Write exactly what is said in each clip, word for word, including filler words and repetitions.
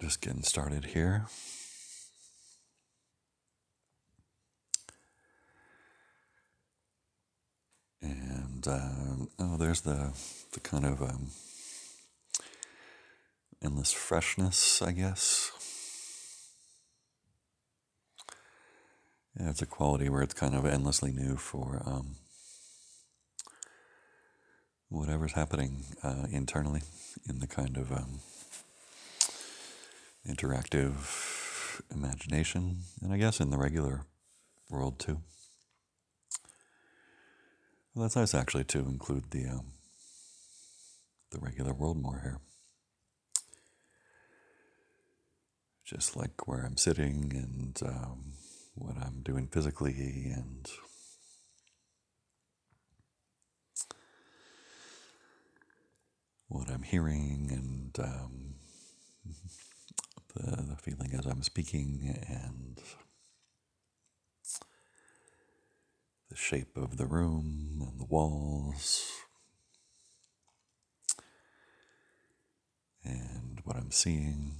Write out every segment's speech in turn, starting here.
just getting started here. And, um, oh, there's the, the kind of um, endless freshness, I guess. Yeah, it's a quality where it's kind of endlessly new for um, whatever's happening uh, internally in the kind of um, interactive imagination, and I guess in the regular world too. Well, that's nice actually to include the um, the regular world more here. Just like where I'm sitting and um, what I'm doing physically and what I'm hearing and um, the, the feeling as I'm speaking and the shape of the room and the walls and what I'm seeing.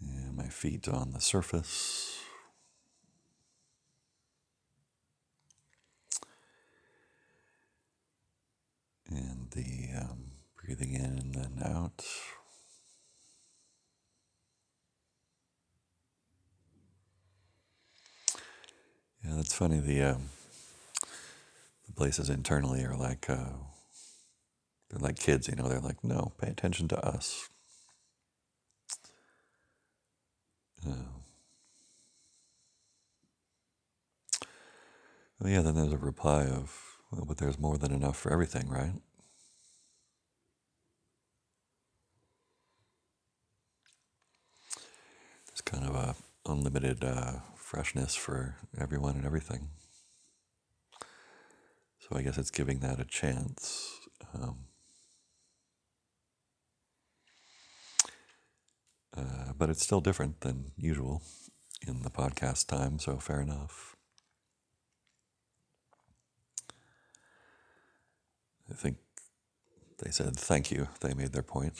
And my feet on the surface. And the um, breathing in and out. Yeah, that's funny. The, um, the places internally are like, uh, they're like kids, you know, they're like, no, pay attention to us. Uh, well, yeah, then there's a reply of, well, but there's more than enough for everything, right? It's kind of a unlimited uh, freshness for everyone and everything. So I guess it's giving that a chance. Um, uh, but it's still different than usual in the podcast time, so fair enough. I think they said thank you. They made their point.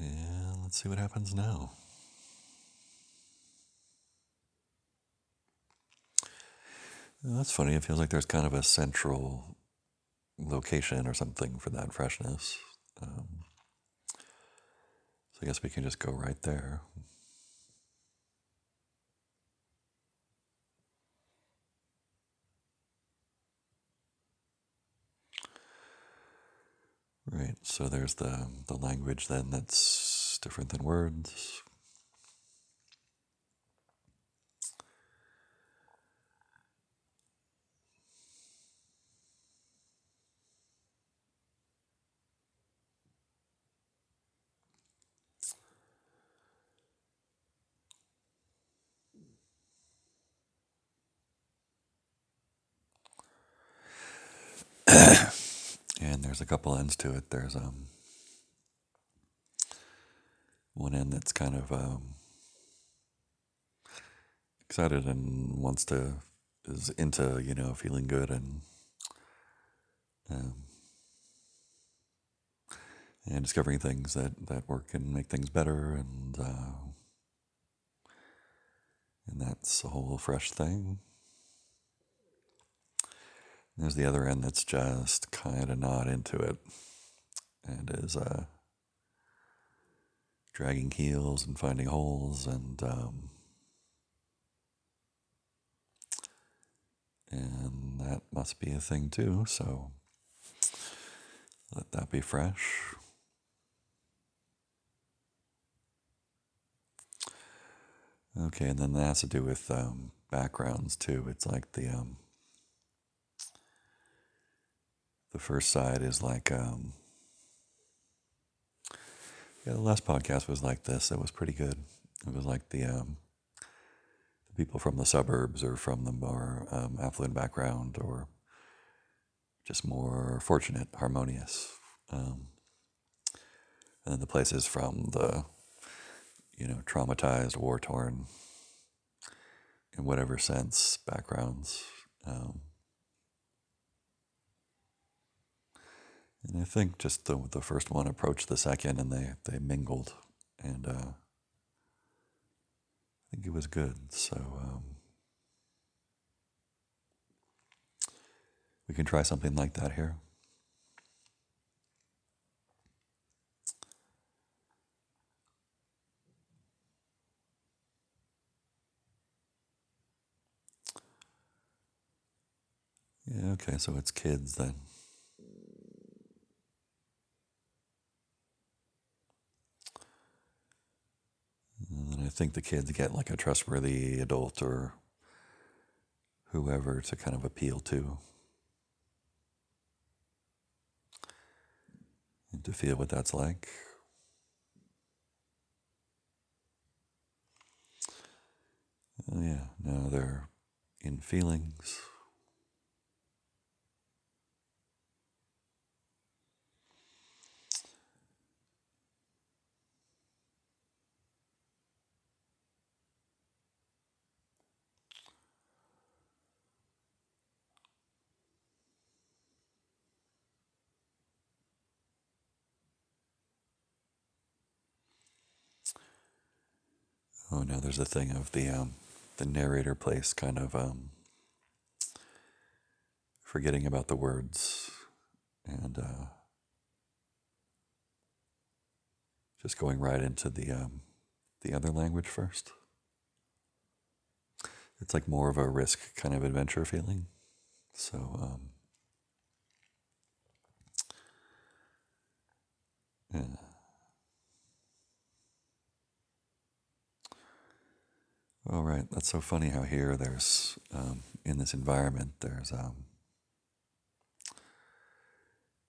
And let's see what happens now. Well, that's funny. It feels like there's kind of a central location or something for that freshness. Um, so I guess we can just go right there. Right, so there's the, the language then that's different than words. And there's a couple ends to it. There's um one end that's kind of um, excited and wants to, is into, you know, feeling good and um, and discovering things that, that work and make things better, and uh, and that's a whole fresh thing. There's the other end that's just kind of not into it and is uh, dragging heels and finding holes and um, and that must be a thing too, so let that be fresh. Okay, and then that has to do with um, backgrounds too. It's like the... Um, The first side is like, um, yeah, the last podcast was like this. It was pretty good. It was like the, um, the people from the suburbs or from the more um, affluent background or just more fortunate, harmonious. Um, and then the places from the, you know, traumatized, war-torn, in whatever sense, backgrounds. Um, and I think just the the first one approached the second, and they, they mingled, and uh, I think it was good. So um, we can try something like that here. Yeah, okay, so it's kids then. And then I think the kids get like a trustworthy adult or whoever to kind of appeal to, and to feel what that's like. Oh, yeah, now they're in feelings. Oh, now there's a thing of the um, the narrator place kind of um, forgetting about the words and uh, just going right into the um, the other language first. It's like more of a risk kind of adventure feeling. So um, yeah. All right, that's so funny how here there's, um, in this environment, there's, um,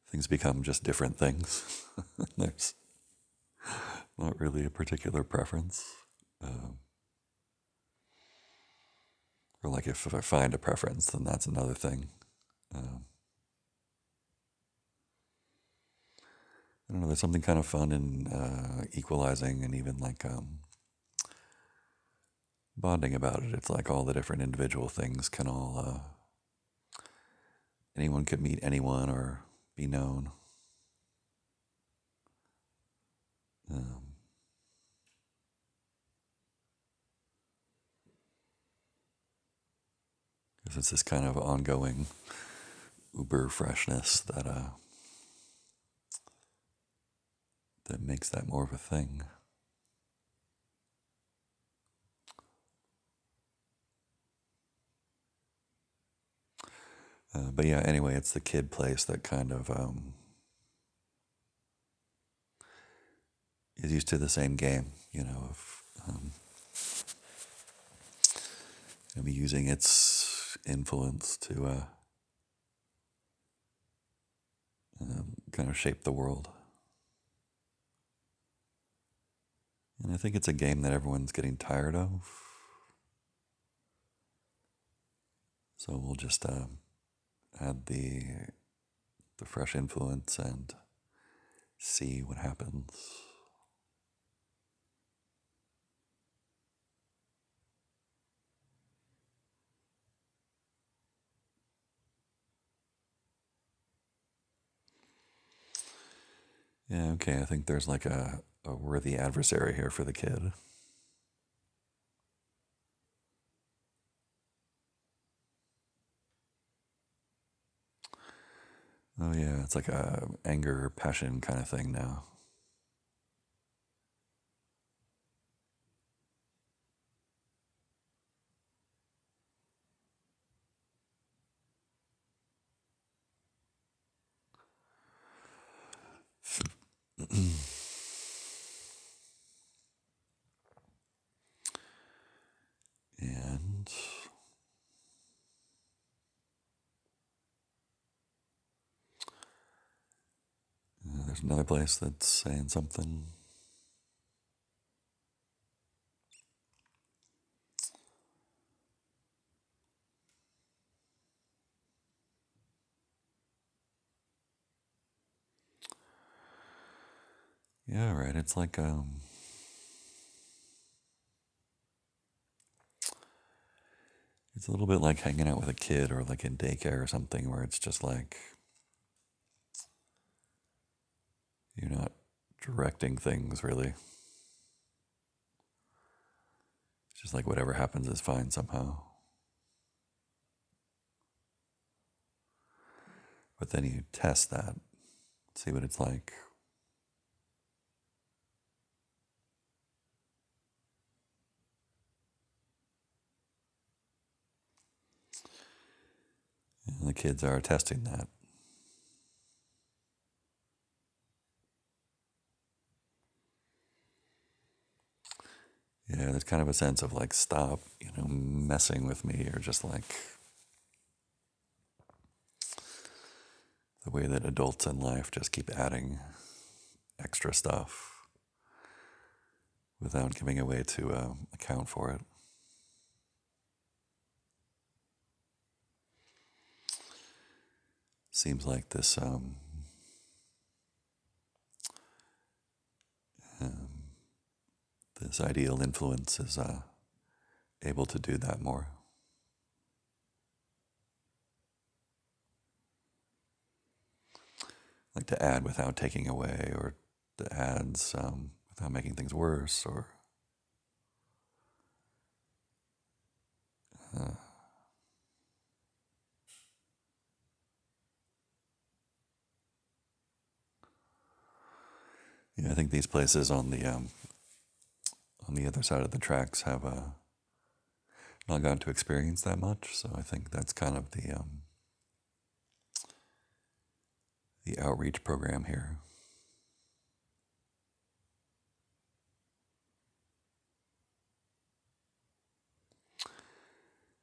things become just different things. There's not really a particular preference. Um, or like if, if I find a preference, then that's another thing. Um, I don't know, there's something kind of fun in uh, equalizing and even like, um, bonding about it. It's like all the different individual things can all, uh, anyone could meet anyone or be known. Um, because it's this kind of ongoing uber freshness that, uh, that makes that more of a thing. Uh, but yeah, anyway, it's the kid place that kind of um, is used to the same game, you know, of um, and using its influence to uh, um, kind of shape the world. And I think it's a game that everyone's getting tired of. So we'll just... Um, add the the fresh influence and see what happens. Yeah, okay, I think there's like a, a worthy adversary here for the kid. Oh yeah, it's like a anger, passion kind of thing now. And there's another place that's saying something. Yeah, right. It's like um it's a little bit like hanging out with a kid or like in daycare or something where it's just like you're not directing things really. It's just like whatever happens is fine somehow. But then you test that, see what it's like. And the kids are testing that. Yeah, there's kind of a sense of like, stop, you know, messing with me, or just like the way that adults in life just keep adding extra stuff without giving a way to uh, account for it. Seems like this um, um, this ideal influence is uh, able to do that more. Like to add without taking away, or to add um, without making things worse, or uh, yeah, I think these places on the um, on the other side of the tracks have uh, not gotten to experience that much, so I think that's kind of the um, the outreach program here.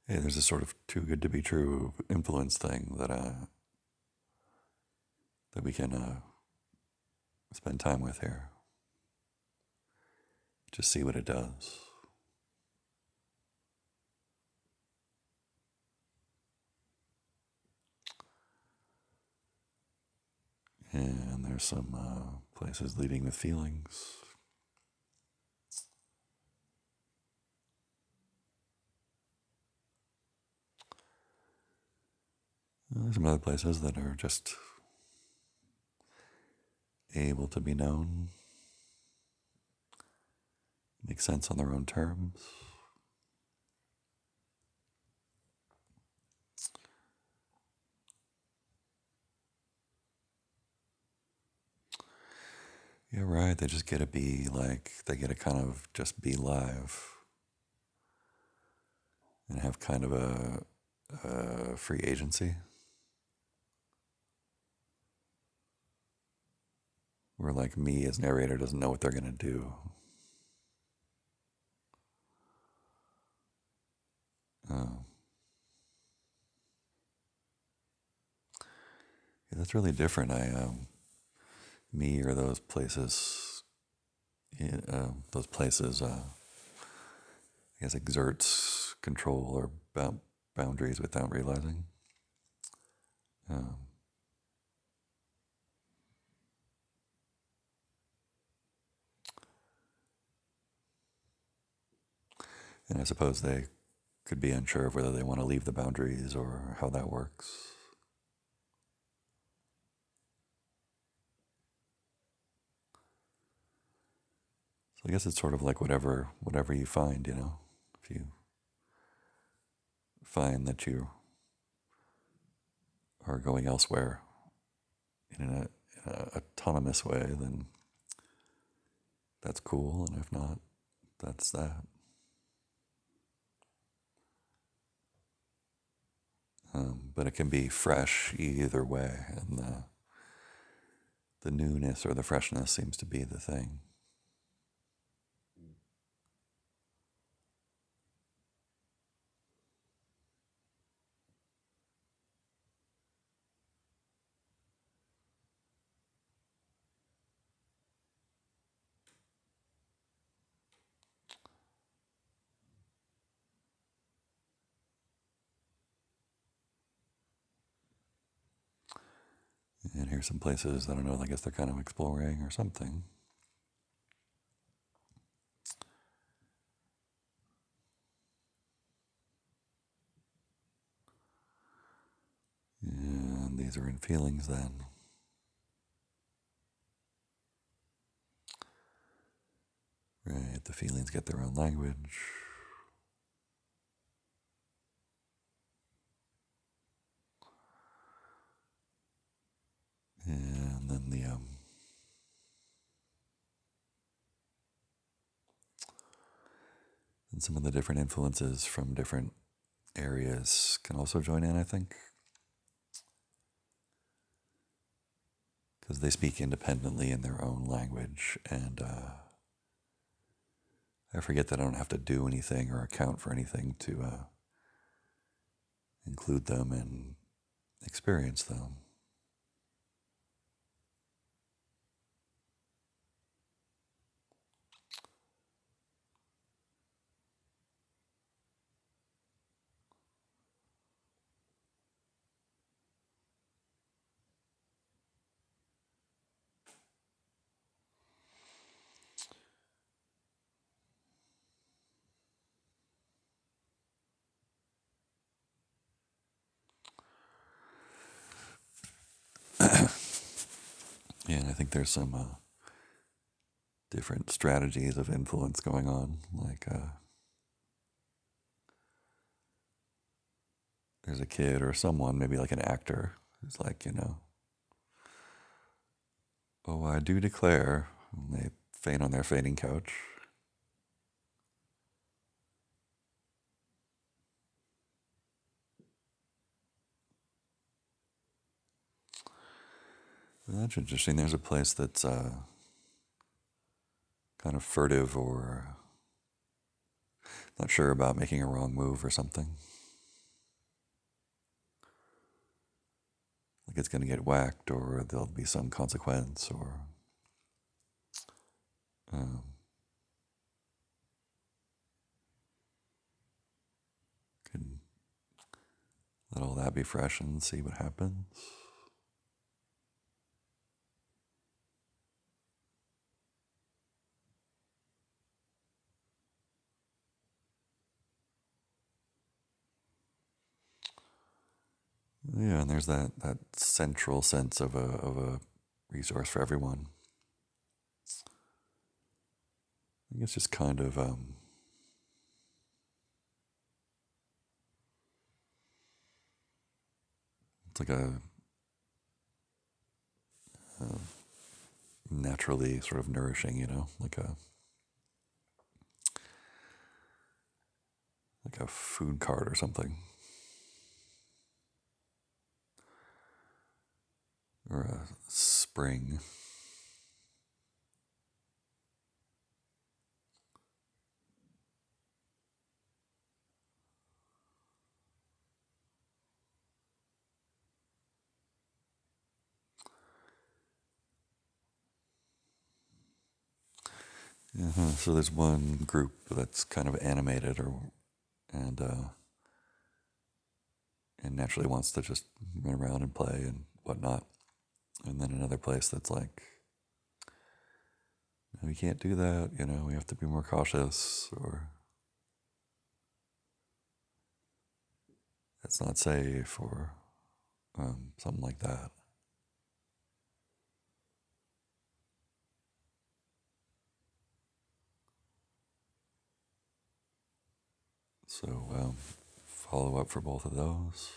Hey, there's a sort of too good to be true influence thing that uh, that we can uh, spend time with here. Just see what it does. And there's some uh, places leading with feelings. And there's some other places that are just able to be known, make sense on their own terms. Yeah, right. They just get to be like, they get to kind of just be live and have kind of a, a free agency where like me as narrator doesn't know what they're going to do. Oh. Yeah, that's really different. I, um, me or those places, uh, those places, uh, I guess, exerts control or ba- boundaries without realizing. Um, and I suppose they could be unsure of whether they want to leave the boundaries or how that works. So I guess it's sort of like whatever whatever you find, you know. If you find that you are going elsewhere in an in a autonomous way, then that's cool, and if not, that's that. Um, but it can be fresh either way, and the, the newness or the freshness seems to be the thing. And here's some places, I don't know, I guess they're kind of exploring or something. memories or in feelings then. Right, the feelings get their own language. And then the um, and some of the different influences from different areas can also join in, I think, because they speak independently in their own language, and uh, I forget that I don't have to do anything or account for anything to uh, include them and experience them. Yeah, and I think there's some uh, different strategies of influence going on. Like, uh, there's a kid or someone, maybe like an actor, who's like, you know, oh, I do declare, and they faint on their fainting couch. That's interesting. There's a place that's uh, kind of furtive or not sure about making a wrong move or something. Like it's going to get whacked or there'll be some consequence or... Um, can let all that be fresh and see what happens. Yeah, and there's that, that central sense of a, of a resource for everyone. I think it's just kind of um, it's like a, a naturally sort of nourishing, you know, like a like a food cart or something. Or a spring. Uh-huh. So there's one group that's kind of animated or and uh, and naturally wants to just run around and play and whatnot. And then another place that's like, no, we can't do that, you know, we have to be more cautious, or that's not safe, or um, something like that. So um, follow up for both of those.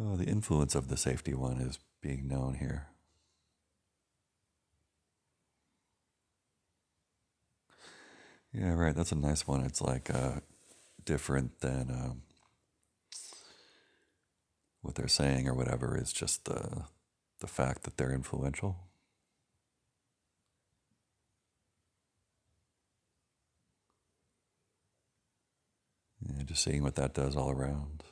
Oh, the influence of the safety one is being known here. Yeah, right, that's a nice one. It's like uh, different than um, what they're saying or whatever is just the, the fact that they're influential. Yeah, just seeing what that does all around.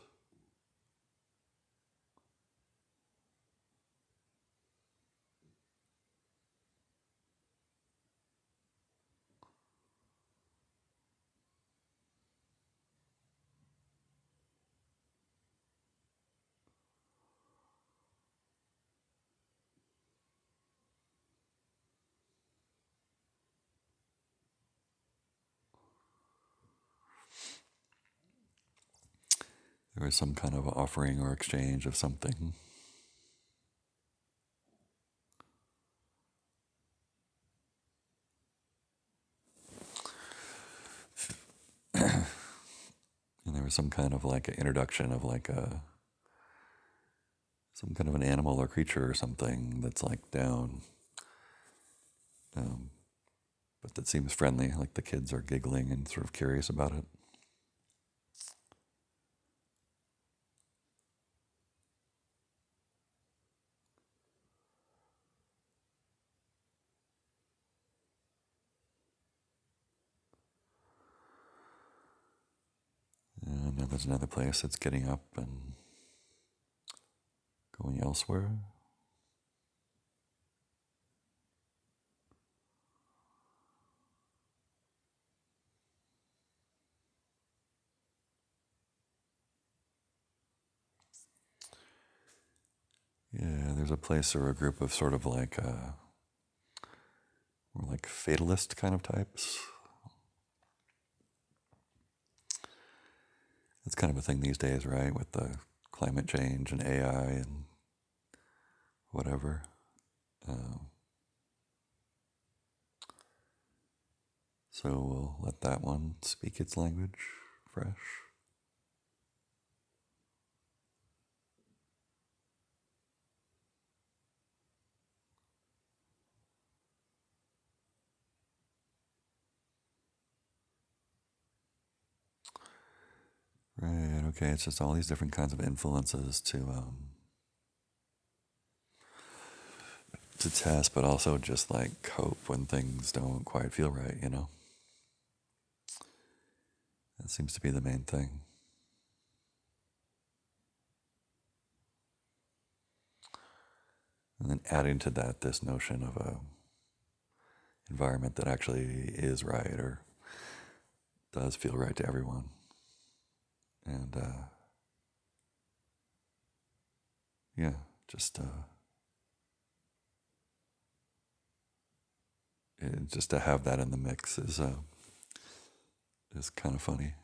or some kind of offering or exchange of something. And there was some kind of like an introduction of like a some kind of an animal or creature or something that's like down, um, but that seems friendly, like the kids are giggling and sort of curious about it. And then there's another place that's getting up and going elsewhere. Yeah, there's a place or a group of sort of like uh, more like fatalist kind of types. That's kind of a thing these days, right? With the climate change and A I and whatever. Um, so we'll let that one speak its language fresh. Right, okay, it's just all these different kinds of influences to um, to test, but also just like cope when things don't quite feel right, you know? That seems to be the main thing. And then adding to that this notion of a environment that actually is right or does feel right to everyone. And, uh, yeah, just, uh, it, just to have that in the mix is, uh, is kind of funny.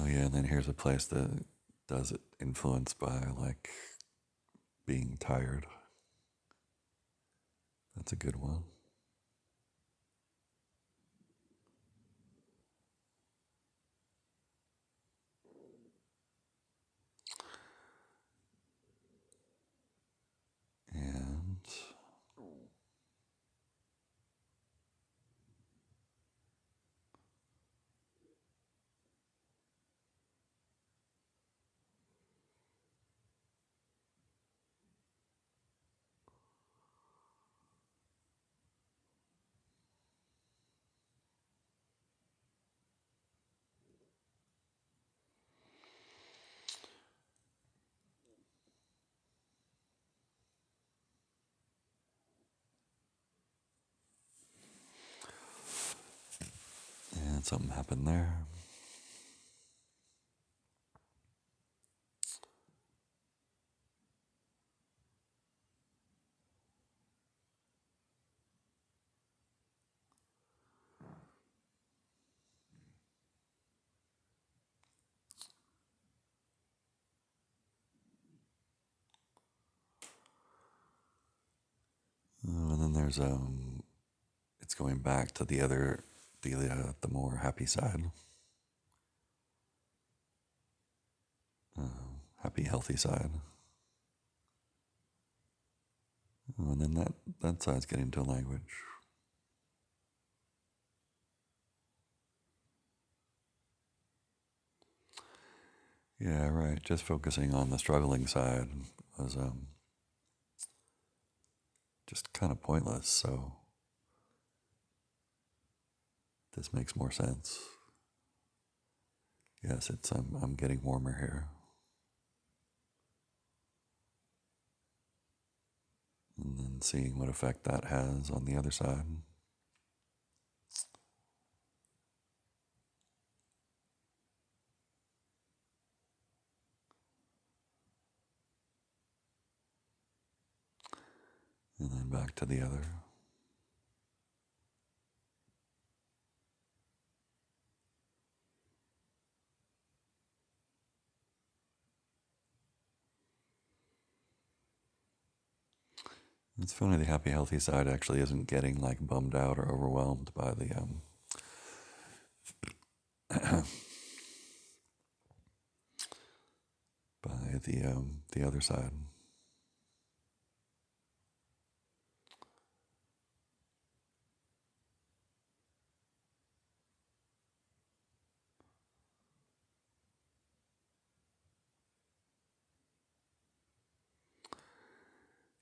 Oh yeah, and then here's a place that does it influenced by like being tired. That's a good one. And something happened there. Oh, and then there's um it's going back to the other The, uh, the more happy side, uh, happy, healthy side. Oh, and then that, that side's getting into language. Yeah, right, just focusing on the struggling side was um, just kind of pointless, so this makes more sense. Yes, it's, I'm, I'm getting warmer here. and then seeing what effect that has on the other side. And then back to the other. It's funny, the happy, healthy side actually isn't getting like bummed out or overwhelmed by the um by the um the other side.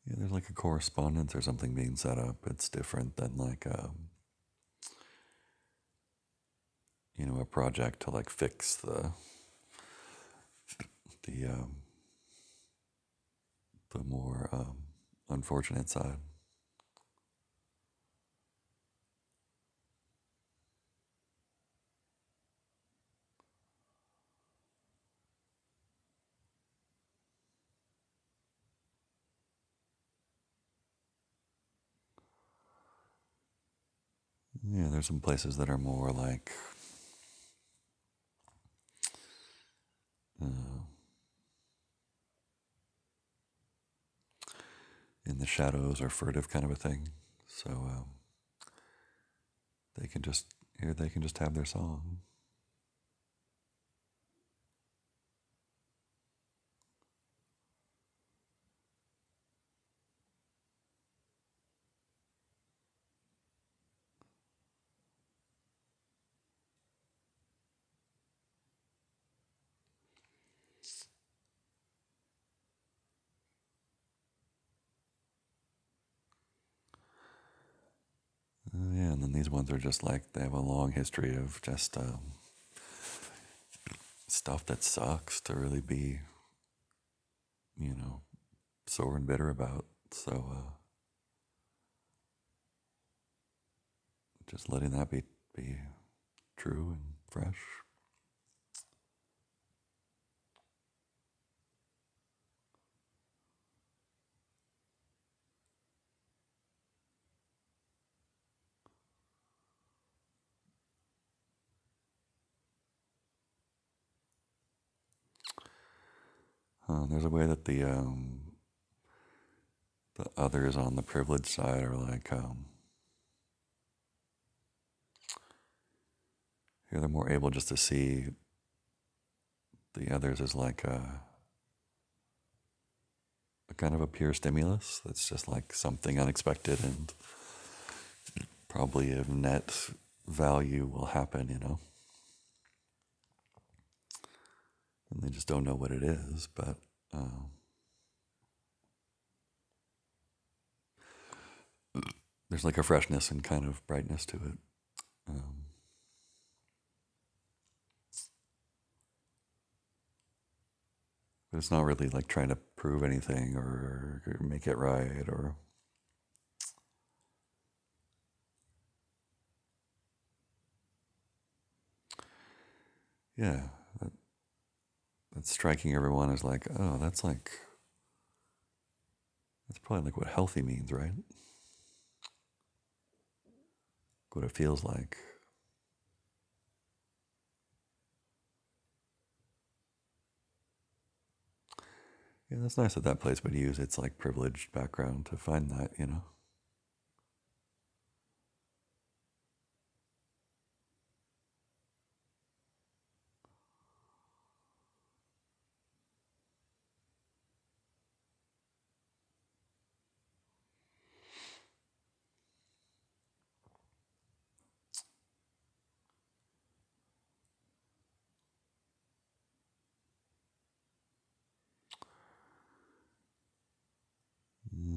Yeah, there's like a correspondence or something being set up. It's different than like a, you know, a project to like fix the the um, the more um, unfortunate side. Yeah, there's some places that are more like uh, in the shadows or furtive kind of a thing. So um, they can just here they can just have their song. Yeah, and then these ones are just like, they have a long history of just um, stuff that sucks to really be, you know, sore and bitter about. So uh, just letting that be, be true and fresh. Uh, there's a way that the um, the others on the privileged side are like, um, here they're more able just to see the others as like a, a kind of a pure stimulus that's just like something unexpected and probably of net value will happen, you know. And they just don't know what it is, but um, there's like a freshness and kind of brightness to it. Um, but it's not really like trying to prove anything or, or make it right or... Yeah. That's striking everyone as like, oh, that's like, that's probably like what healthy means, right? What it feels like. Yeah, that's nice that that place would use its like privileged background to find that, you know?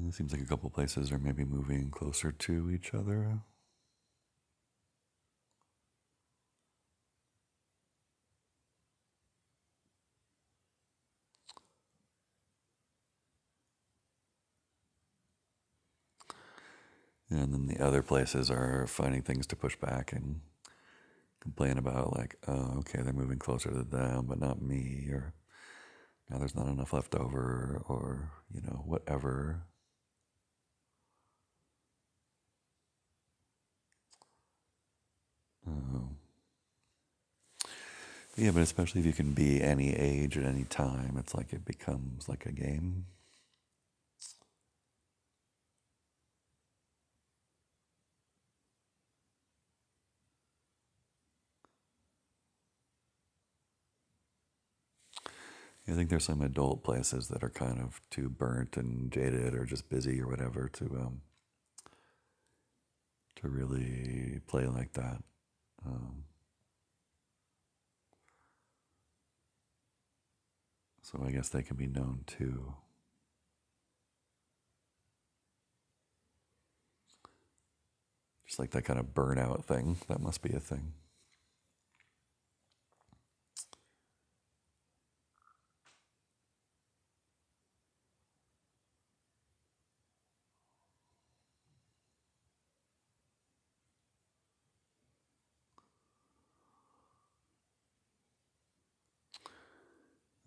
It seems like a couple places are maybe moving closer to each other. And then the other places are finding things to push back and complain about, like, oh, okay, they're moving closer to them, but not me, or now there's not enough left over, or, you know, whatever. Um, yeah, but especially if you can be any age at any time, it's like it becomes like a game. I think there's some adult places that are kind of too burnt and jaded or just busy or whatever to um, to really play like that. Um, so I guess they can be known too. Just like that kind of burnout thing, that must be a thing.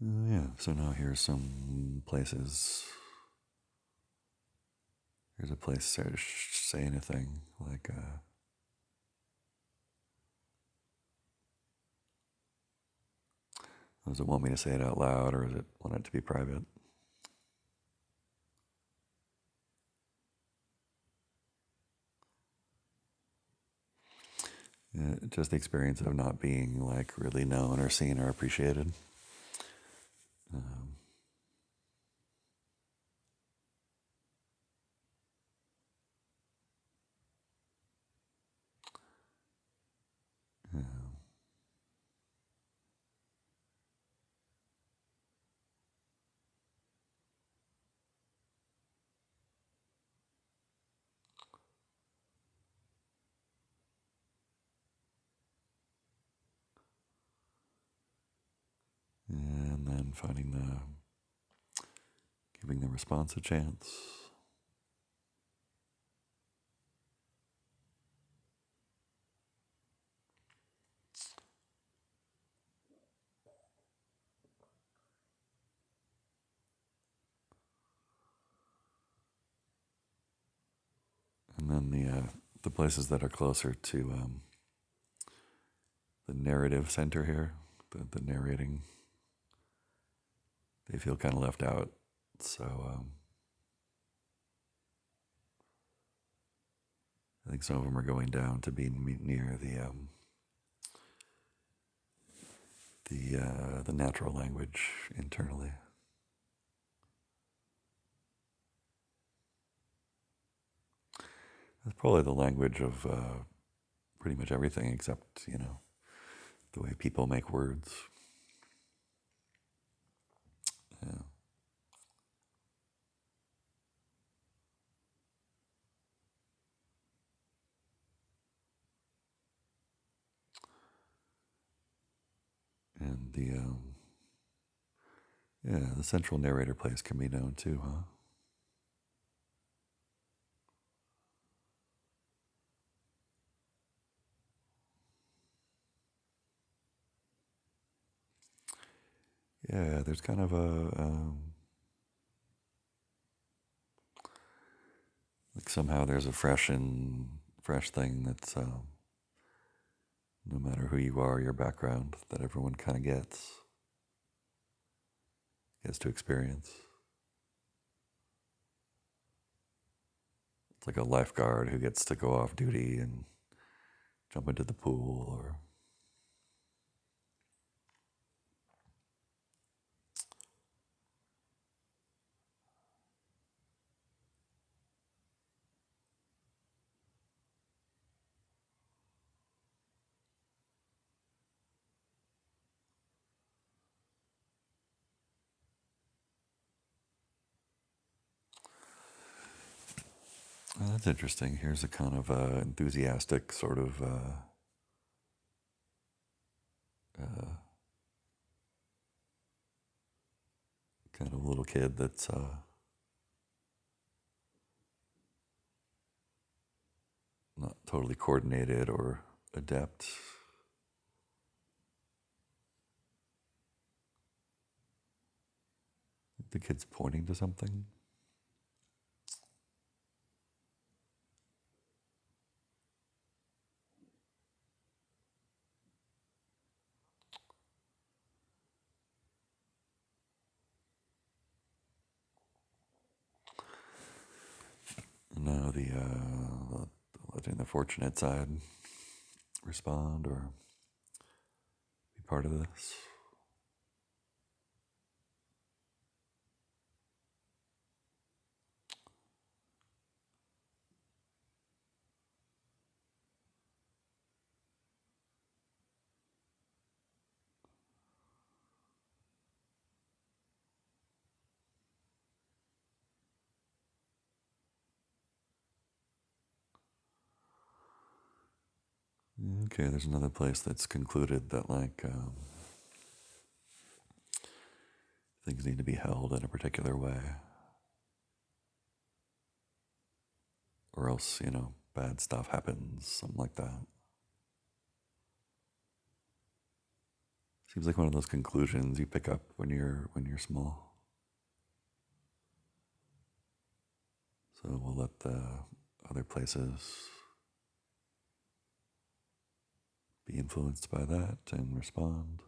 Uh, yeah, so now here's some places. Here's a place there to say anything, like, uh, does it want me to say it out loud, or does it want it to be private? Yeah, just the experience of not being, like, really known or seen or appreciated. Um, yeah. And then finding the, giving the response a chance. And then the, uh, the places that are closer to um, the narrative center here, the, the narrating, they feel kind of left out, so um, I think some of them are going down to being near the um, the uh, the natural language internally. That's probably the language of uh, pretty much everything, except, you know, the way people make words. Yeah. And the um, yeah, the central narrator place can be known too, huh? Yeah, there's kind of a, um, like somehow there's a fresh and fresh thing that's, um, no matter who you are, your background, that everyone kind of gets, gets to experience. It's like a lifeguard who gets to go off duty and jump into the pool, or oh, that's interesting. Here's a kind of uh, enthusiastic sort of uh, uh, kind of little kid that's uh, totally coordinated or adept. The kid's pointing to something. Now the uh, letting the fortunate side respond or be part of this. Okay, there's another place that's concluded that, like, um, things need to be held in a particular way. Or else, you know, bad stuff happens, something like that. Seems like one of those conclusions you pick up when you're when you're small. So we'll let the other places be influenced by that and respond.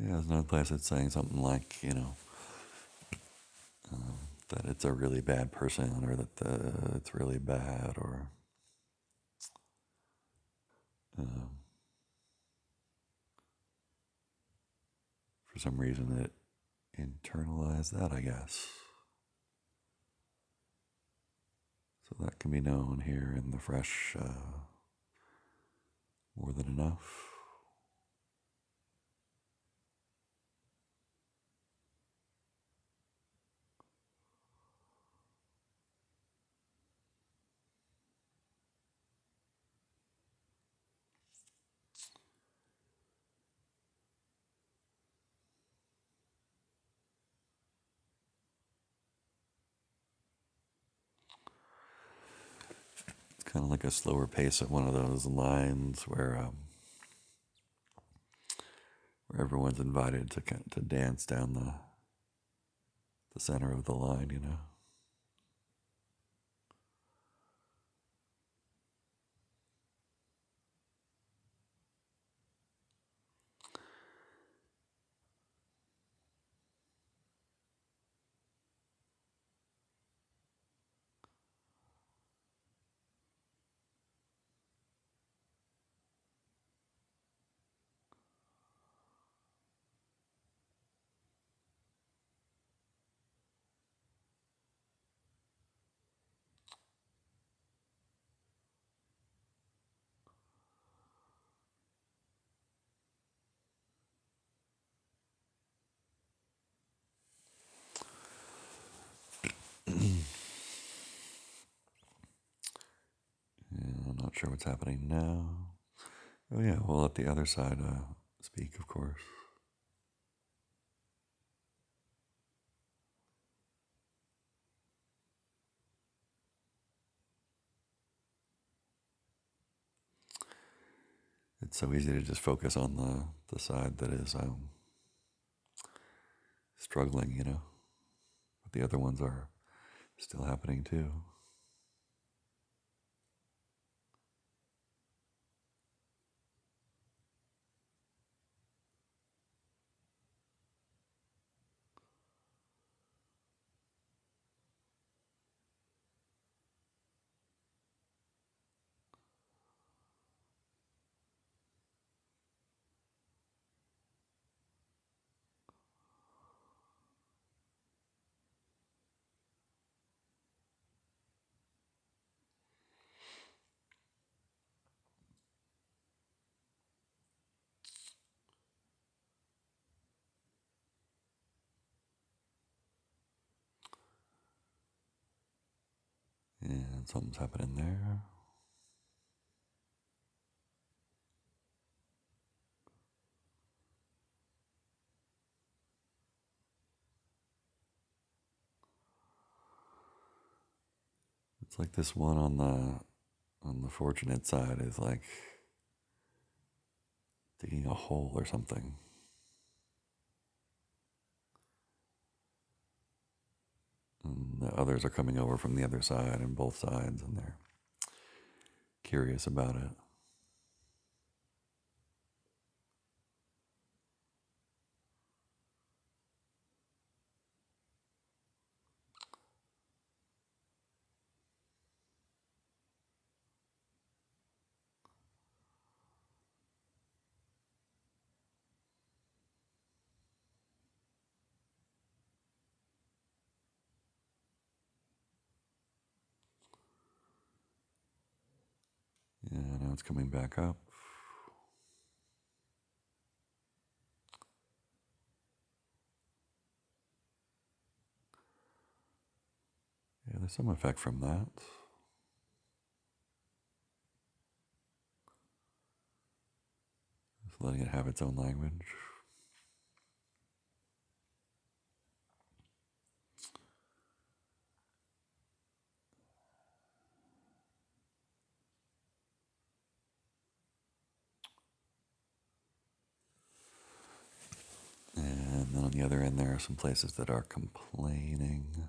Yeah, there's another place that's saying something like, you know, um, that it's a really bad person, or that the, it's really bad, or Um, for some reason it internalized that, I guess. So that can be known here in the fresh uh, more than enough. Kind of like a slower pace at one of those lines where um, where everyone's invited to to dance down the the center of the line, you know. Sure what's happening now. Oh yeah, we'll let the other side uh, speak, of course. It's so easy to just focus on the, the side that is um, struggling, you know, but the other ones are still happening too. And something's happening there. It's like this one on the on the fortunate side is like digging a hole or something. And the others are coming over from the other side and both sides, and they're curious about it. It's coming back up. Yeah, there's some effect from that. Just letting it have its own language. The other end, there are some places that are complaining,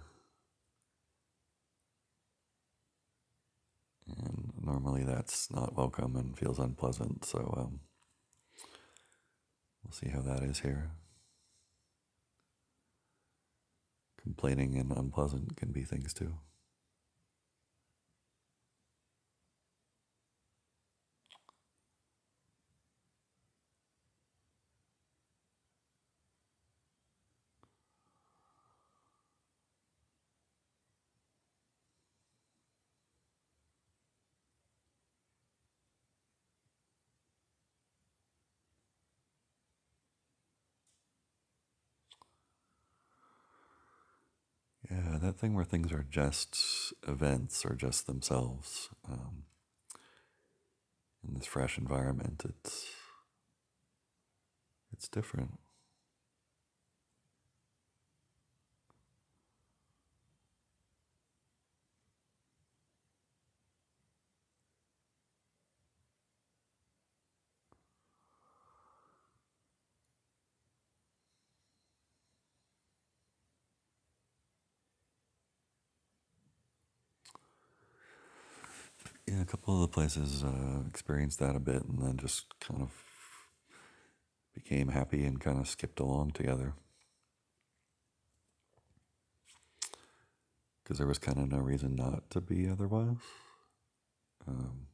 and normally that's not welcome and feels unpleasant, so um, we'll see how that is here. Complaining and unpleasant can be things too. That thing where things are just events or just themselves, um, in this fresh environment, it's it's different. Yeah, a couple of the places uh, experienced that a bit, and then just kind of became happy and kind of skipped along together, because there was kind of no reason not to be otherwise. Um,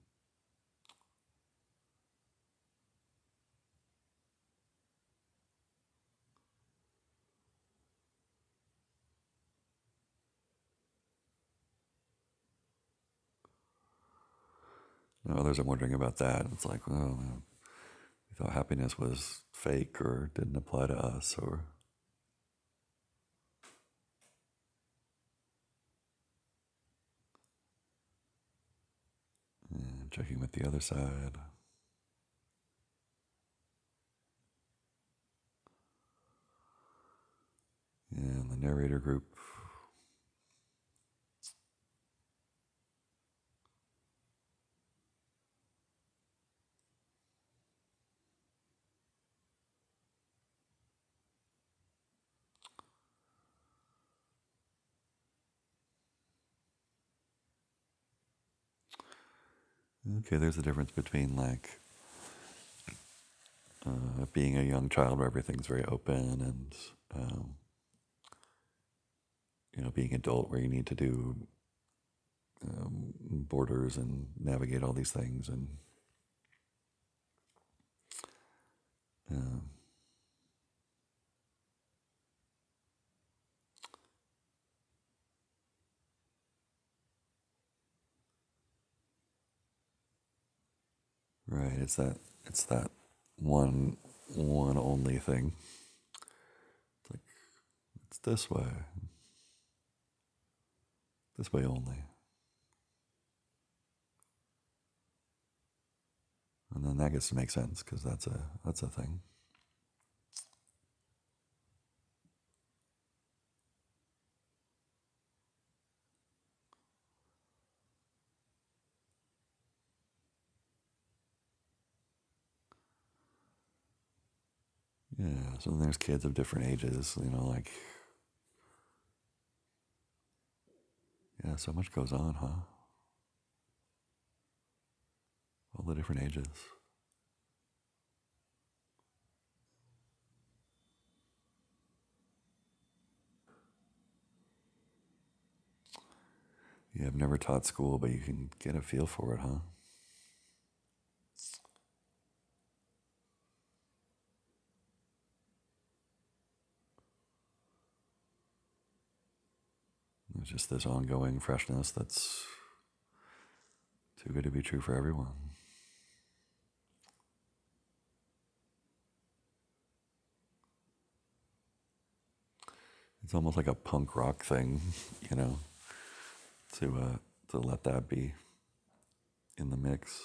Now others are wondering about that. It's like, well, we thought happiness was fake or didn't apply to us, or and checking with the other side. And the narrator group. Okay, there's a difference between like uh, being a young child where everything's very open, and um, you know, being adult where you need to do um, borders and navigate all these things, and uh, Right, it's that it's that one one only thing. It's like it's this way. This way only. And then that gets to make sense, because that's a that's a thing. Yeah, so then there's kids of different ages, you know, like, yeah, so much goes on, huh? All the different ages. Yeah, I've never taught school, but you can get a feel for it, huh? It's just this ongoing freshness that's too good to be true for everyone. It's almost like a punk rock thing, you know, to uh, to let that be in the mix.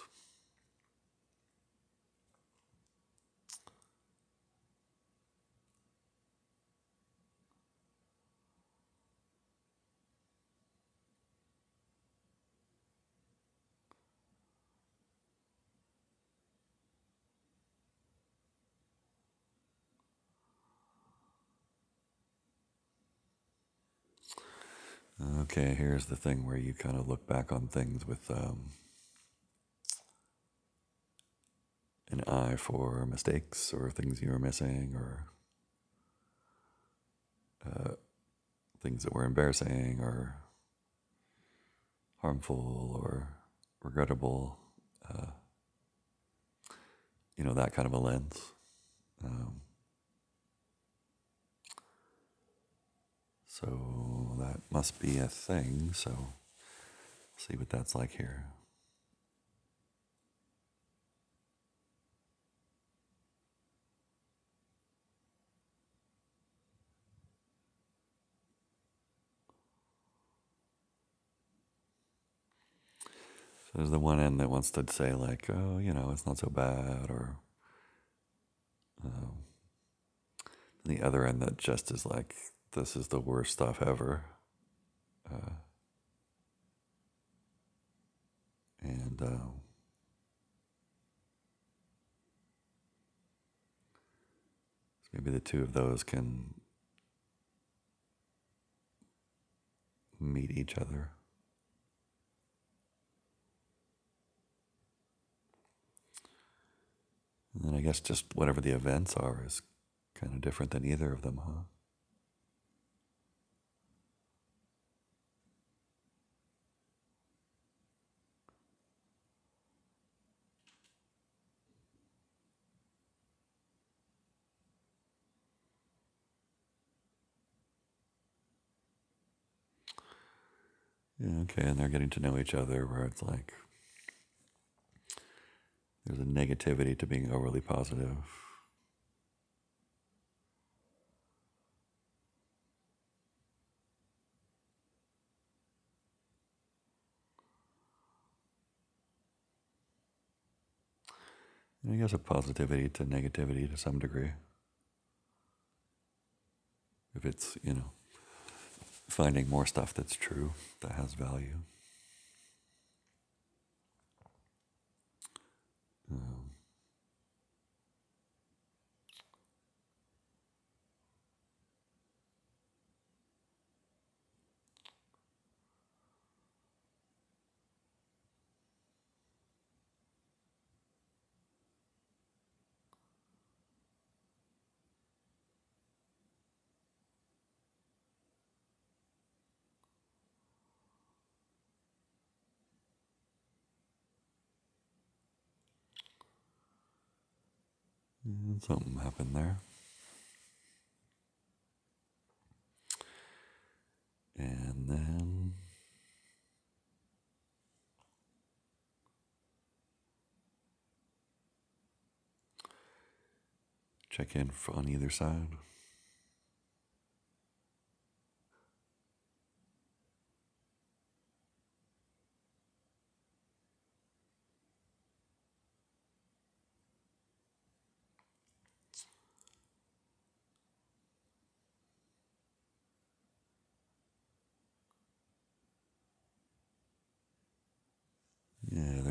Okay, here's the thing where you kind of look back on things with um, an eye for mistakes or things you were missing, or uh, things that were embarrassing or harmful or regrettable, uh, you know, that kind of a lens. Um, So that must be a thing, so see what that's like here. So there's the one end that wants to say, like, oh, you know, it's not so bad, or um, the other end that just is like, this is the worst stuff ever, uh, and um, so maybe the two of those can meet each other. And then I guess just whatever the events are is kind of different than either of them, huh? Yeah, okay, and they're getting to know each other, where it's like there's a negativity to being overly positive. And I guess a positivity to negativity to some degree. If it's, you know, finding more stuff that's true, that has value. Um, Something happened there. And then check in on either side.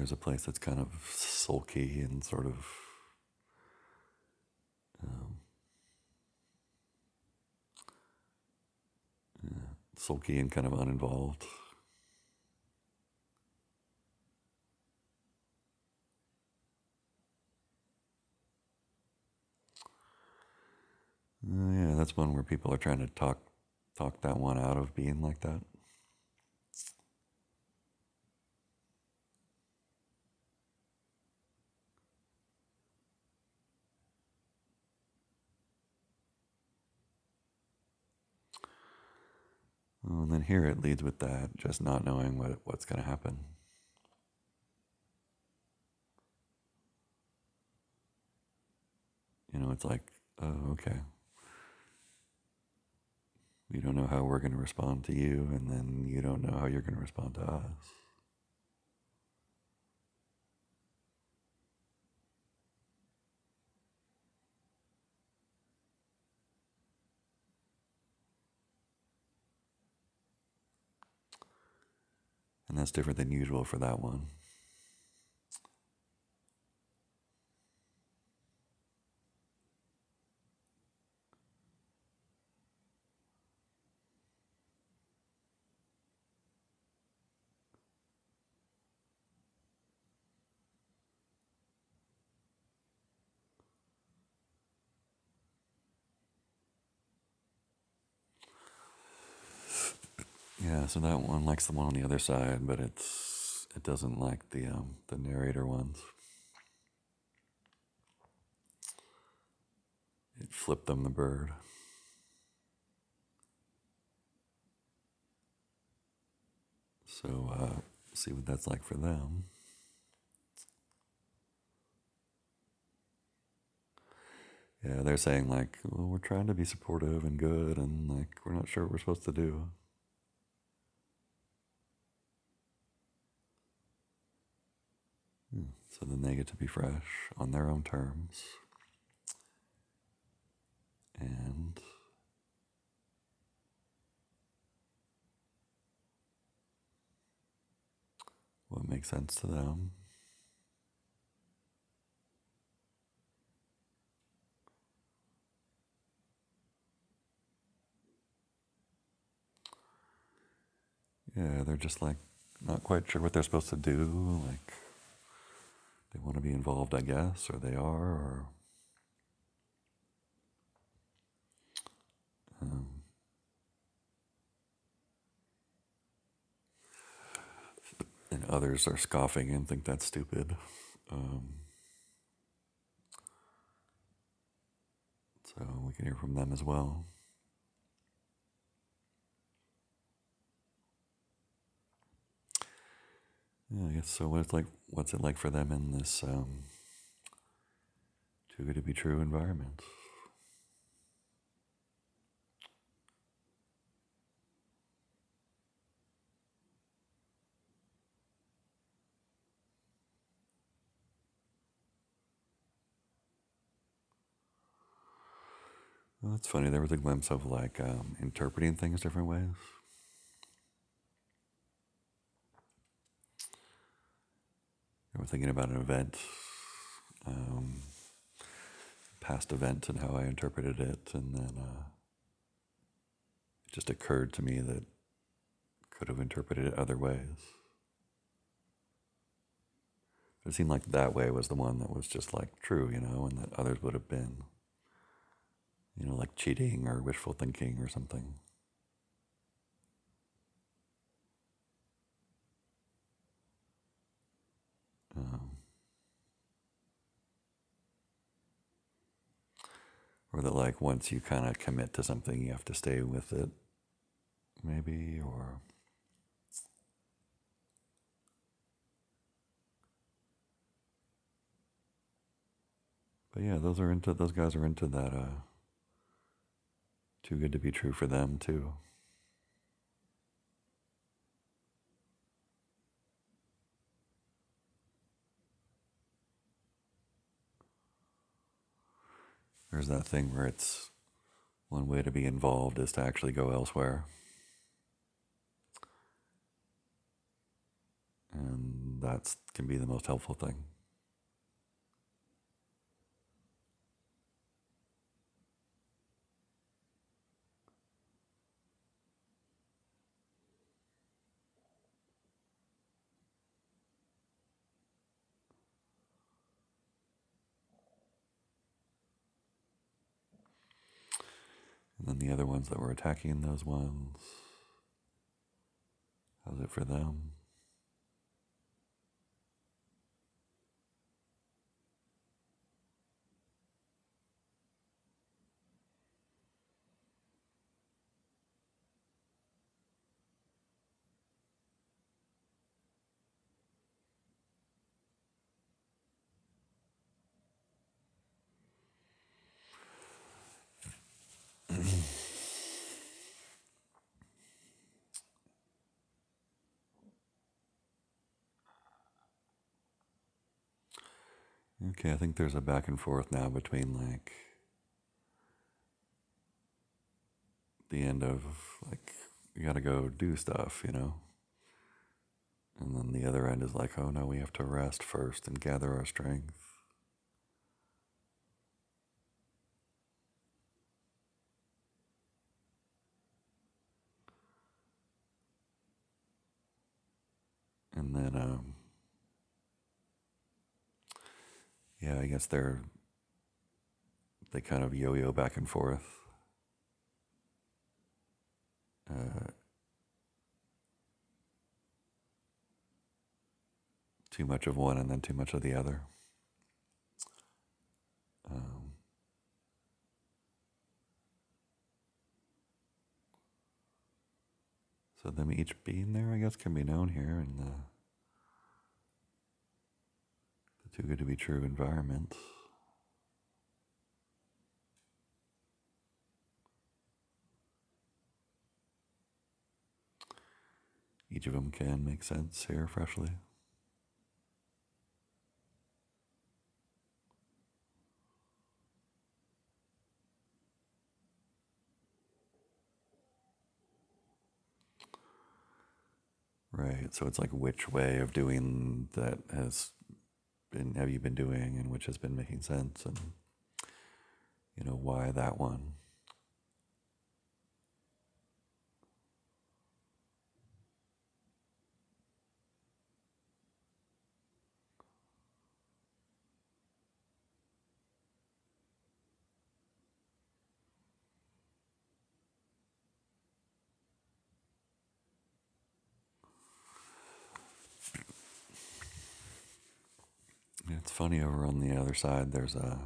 there's a place that's kind of sulky and sort of um, yeah, sulky and kind of uninvolved. Uh, yeah, that's one where people are trying to talk talk that one out of being like that. Well, and then here it leads with that, just not knowing what what's going to happen. You know, it's like, oh, okay. We don't know how we're going to respond to you, and then you don't know how you're going to respond to us. And that's different than usual for that one. Yeah, so that one likes the one on the other side, but it's it doesn't like the um, the narrator ones. It flipped them the bird. So uh, see what that's like for them. Yeah, they're saying like, well, we're trying to be supportive and good, and like we're not sure what we're supposed to do. So then they get to be fresh on their own terms. And what makes sense to them. Yeah, they're just like not quite sure what they're supposed to do, like they want to be involved, I guess, or they are, or um, and others are scoffing and think that's stupid. Um, so we can hear from them as well. Yeah, I guess so. What it's like, what's it like for them in this um, too good to be true environment? Well, that's funny. There was a glimpse of like um, interpreting things different ways. We're thinking about an event, um, past event, and how I interpreted it, and then uh, it just occurred to me that I could have interpreted it other ways. But it seemed like that way was the one that was just like true, you know, and that others would have been, you know, like cheating or wishful thinking or something. Or that like once you kind of commit to something, you have to stay with it, maybe, or but yeah, those are into those guys are into that uh, too good to be true for them too. There's that thing where it's one way to be involved is to actually go elsewhere. And that can be the most helpful thing. And then the other ones that were attacking those ones, how's it for them? Okay, I think there's a back and forth now between like the end of like, you gotta go do stuff, you know? And then the other end is like, oh no, we have to rest first and gather our strength. And then, um, yeah, I guess they're, they kind of yo-yo back and forth. Uh, too much of one and then too much of the other. Um, so them each being there, I guess, can be known here in the too good to be true environment. Each of them can make sense here freshly. Right, so it's like which way of doing that has been, have you been doing, and which has been making sense, and you know why that one. It's funny, over on the other side, there's a,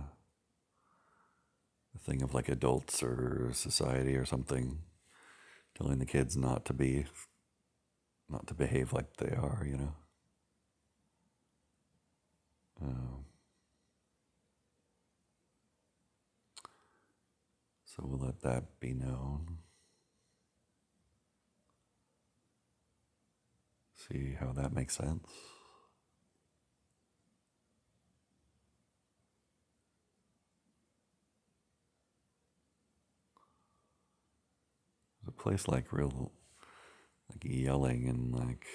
a thing of like adults or society or something telling the kids not to be, not to behave like they are, you know. Um, so we'll let that be known. See how that makes sense. Place like real like yelling and like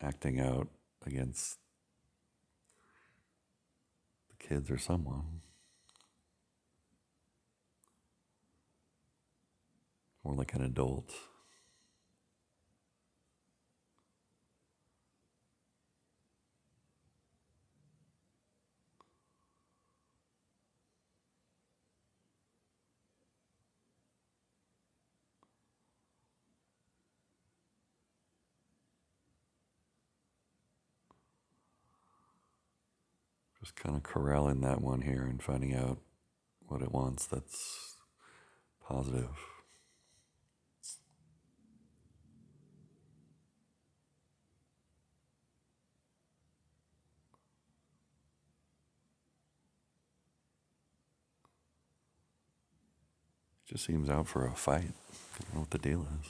acting out against the kids or someone, or like an adult. Just kind of corralling that one here and finding out what it wants that's positive. It just seems out for a fight. I don't know what the deal is.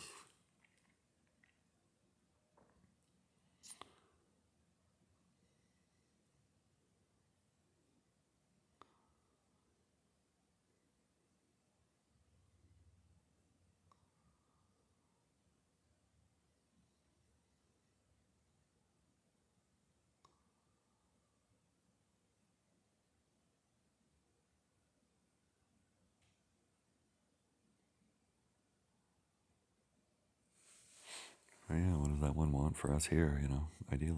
oh yeah, what does that one want for us here, you know, ideally?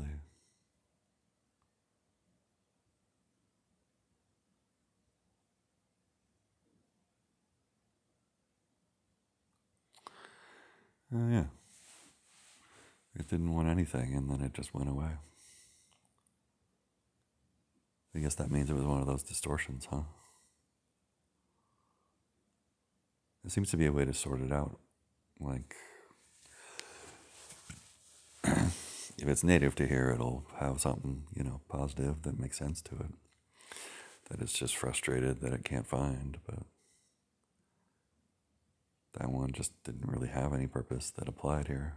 Oh yeah, it didn't want anything and then it just went away. I guess that means it was one of those distortions, huh? There seems to be a way to sort it out. Like, if it's native to here, it'll have something, you know, positive that makes sense to it, that it's just frustrated that it can't find, but that one just didn't really have any purpose that applied here.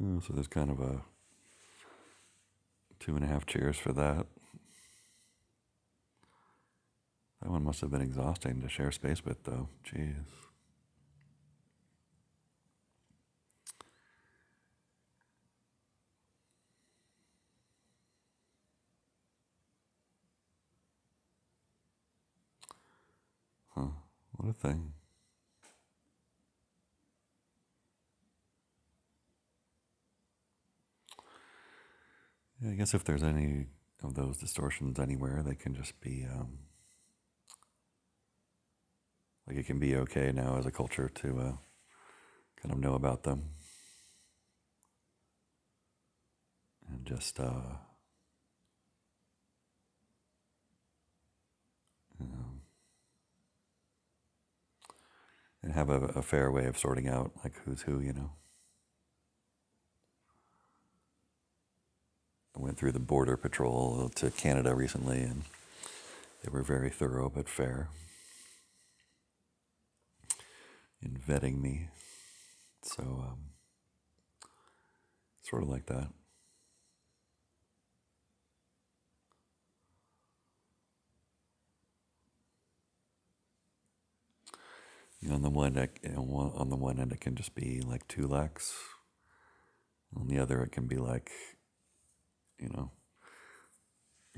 Oh, so there's kind of a two and a half cheers for that. That one must have been exhausting to share space with, though. Jeez. Huh, what a thing. Yeah, I guess if there's any of those distortions anywhere, they can just be, um, like it can be okay now as a culture to uh, kind of know about them and just, uh, you know, and have a, a fair way of sorting out, like, who's who, you know. I went through the border patrol to Canada recently, and they were very thorough but fair in vetting me. So, um, sort of like that. On the one end, on the one end, it can just be like two lakhs. On the other, it can be like, you know,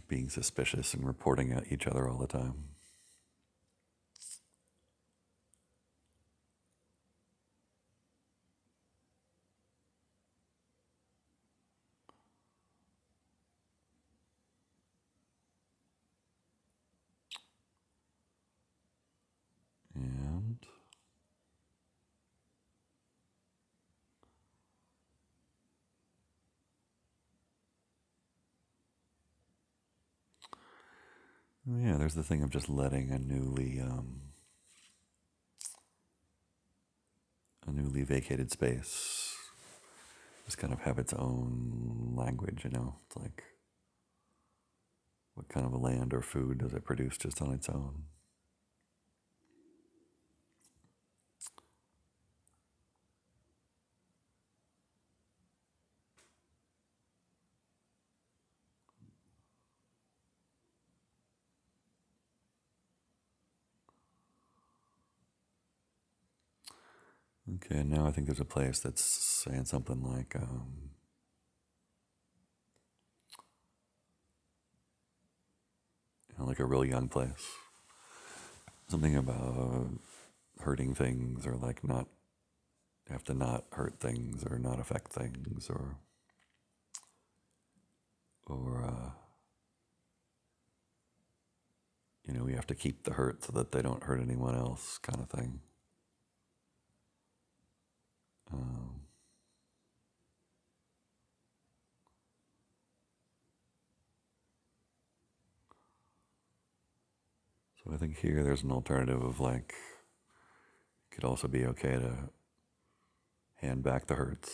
being suspicious and reporting at each other all the time. Yeah, there's the thing of just letting a newly um, a newly vacated space just kind of have its own language, you know? It's like, what kind of a land or food does it produce just on its own? Okay, now I think there's a place that's saying something like, um, you know, like a real young place. Something about hurting things, or like not, have to not hurt things, or not affect things, or, or, uh, you know, we have to keep the hurt so that they don't hurt anyone else, kind of thing. Um, so I think here there's an alternative of, like, it could also be okay to hand back the hurts.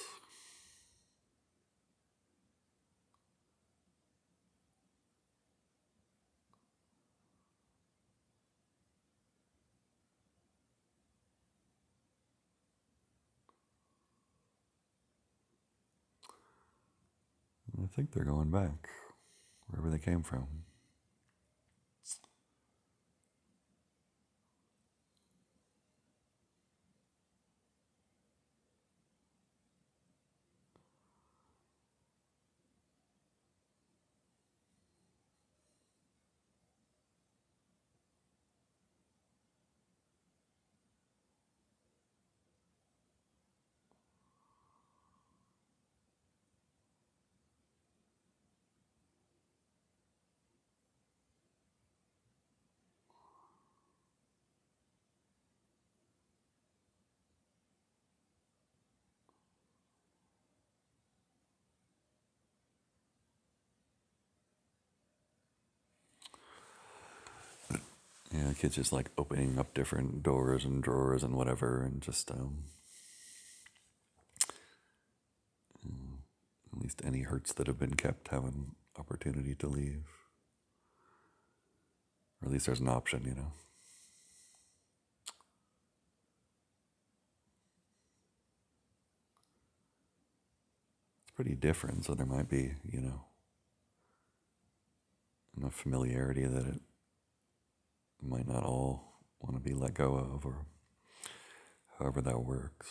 I think they're going back, wherever they came from. know, kids just like opening up different doors and drawers and whatever, and just um, at least any hurts that have been kept have an opportunity to leave. Or at least there's an option, you know. It's pretty different, so there might be, you know, enough familiarity that it might not all want to be let go of, or however that works.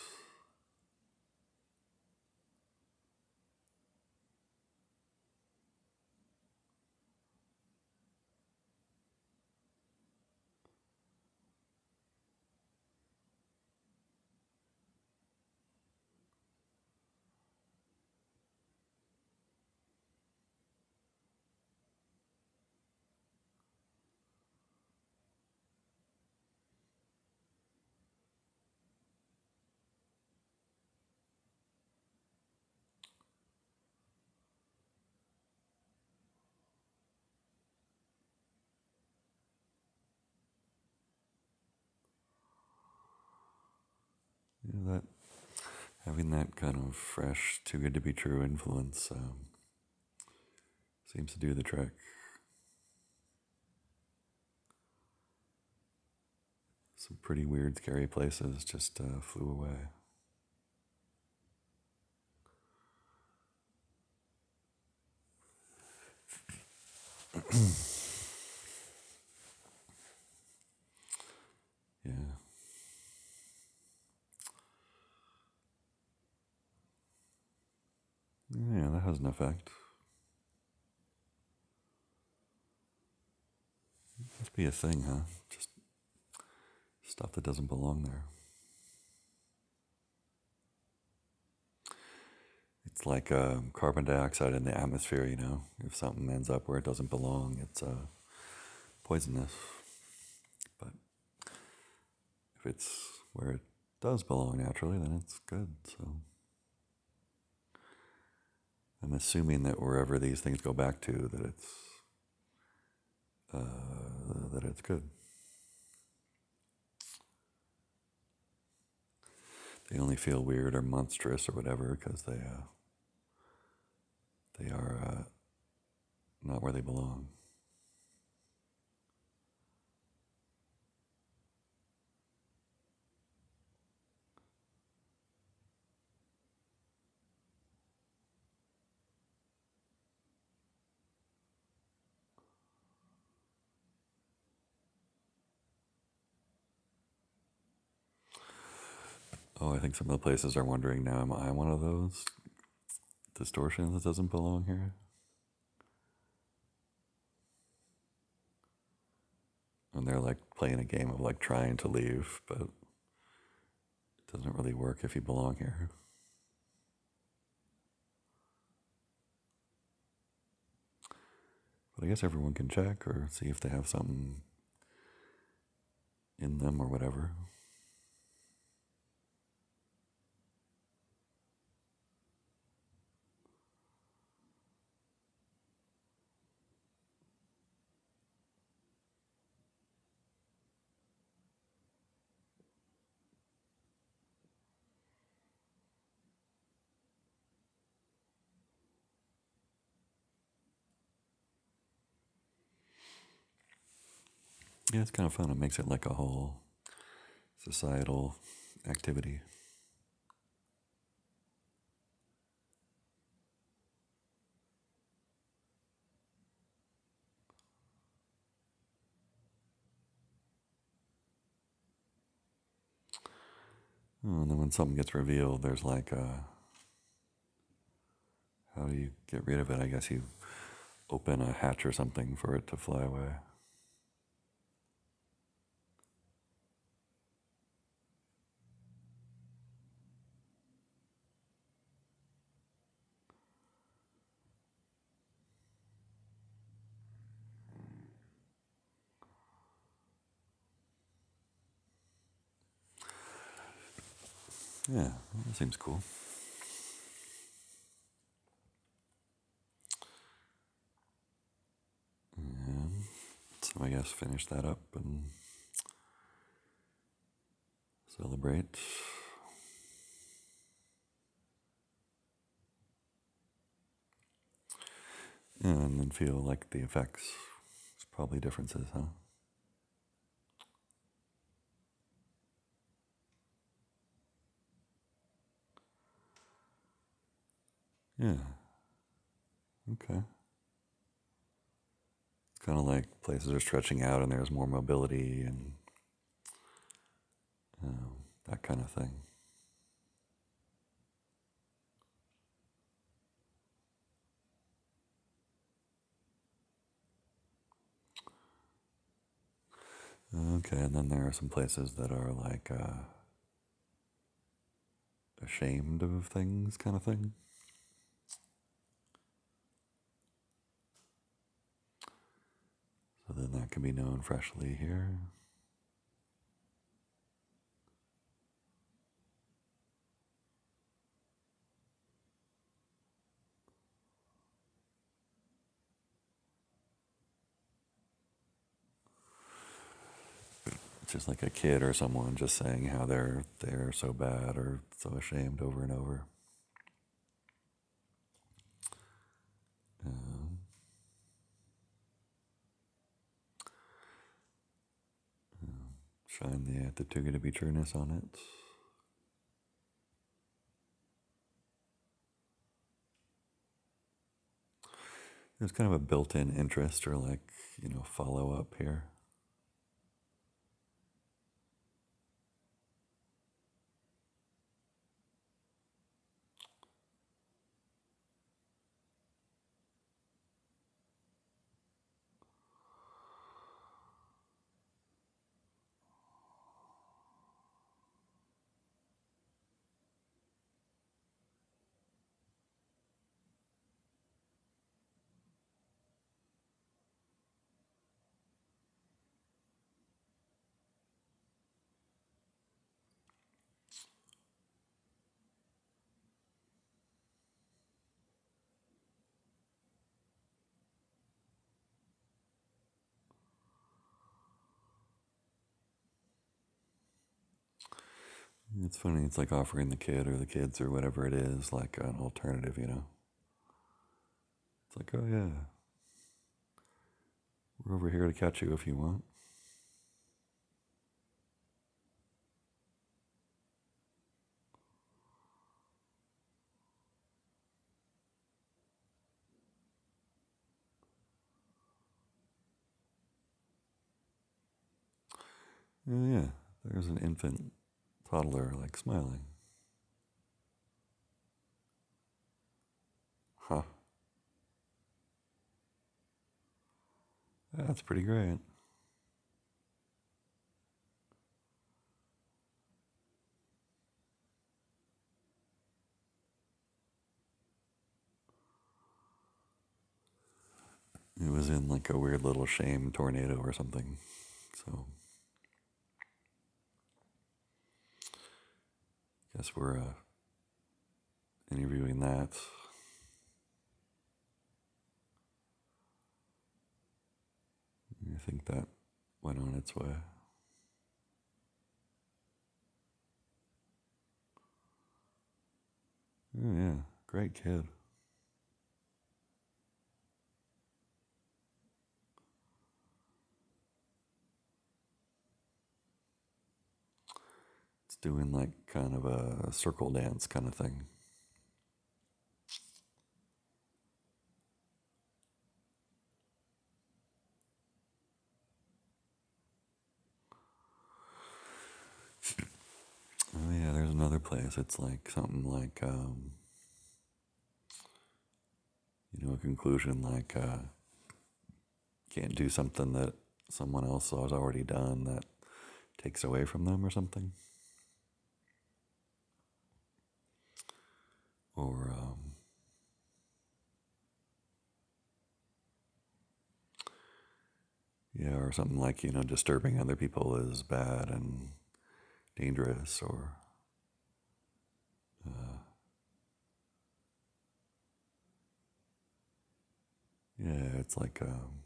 That having that kind of fresh, too good to be true influence um, seems to do the trick. Some pretty weird, scary places just uh, flew away. Yeah. Yeah, that has an effect. It must be a thing, huh? Just stuff that doesn't belong there. It's like um, carbon dioxide in the atmosphere, you know? If something ends up where it doesn't belong, it's uh, poisonous. But if it's where it does belong naturally, then it's good, so... I'm assuming that wherever these things go back to, that it's uh, that it's good. They only feel weird or monstrous or whatever because they uh, they are uh, not where they belong. Oh, I think some of the places are wondering now, am I one of those distortions that doesn't belong here? And they're like playing a game of like trying to leave, but it doesn't really work if you belong here. But I guess everyone can check or see if they have something in them or whatever. Yeah, it's kind of fun. It makes it like a whole societal activity. Oh, and then when something gets revealed, there's like a, how do you get rid of it? I guess you open a hatch or something for it to fly away. Yeah, that seems cool. And so I guess finish that up and Celebrate. And then feel like the effects. There's probably differences, huh? Yeah. Okay. It's kind of like places are stretching out and there's more mobility and um, that kind of thing. Okay, and then there are some places that are like uh, ashamed of things kind of thing. So then that can be known freshly here. Just like a kid or someone just saying how they're they're so bad or so ashamed over and over. Um, um, shine the Atituga to be trueness on it. There's kind of a built-in interest or like, you know, follow-up here. It's funny, it's like offering the kid or the kids or whatever it is, like an alternative, you know. It's like, oh yeah, we're over here to catch you if you want. Oh yeah, there's an infant. Toddler, like smiling. Huh. That's pretty great. It was in like a weird little shame tornado or something, so. Guess we're uh, interviewing that. I think that went on its way. Oh yeah, great kid. Doing like kind of a circle dance kind of thing. Oh yeah, there's another place. It's like something like, um, you know, a conclusion like uh, can't do something that someone else has already done that takes away from them or something. Or um, yeah, or something like, you know, disturbing other people is bad and dangerous, or uh, yeah, it's like um,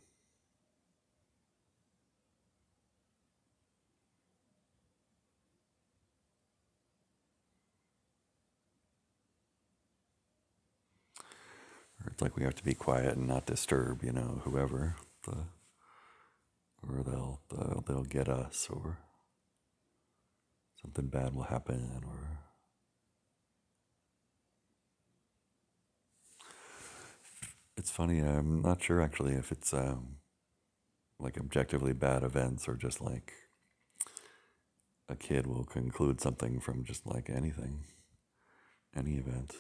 or it's like we have to be quiet and not disturb, you know, whoever, the, or they'll, they'll they'll get us, or something bad will happen, or it's funny. I'm not sure actually if it's um, like objectively bad events or just like a kid will conclude something from just like anything, any event.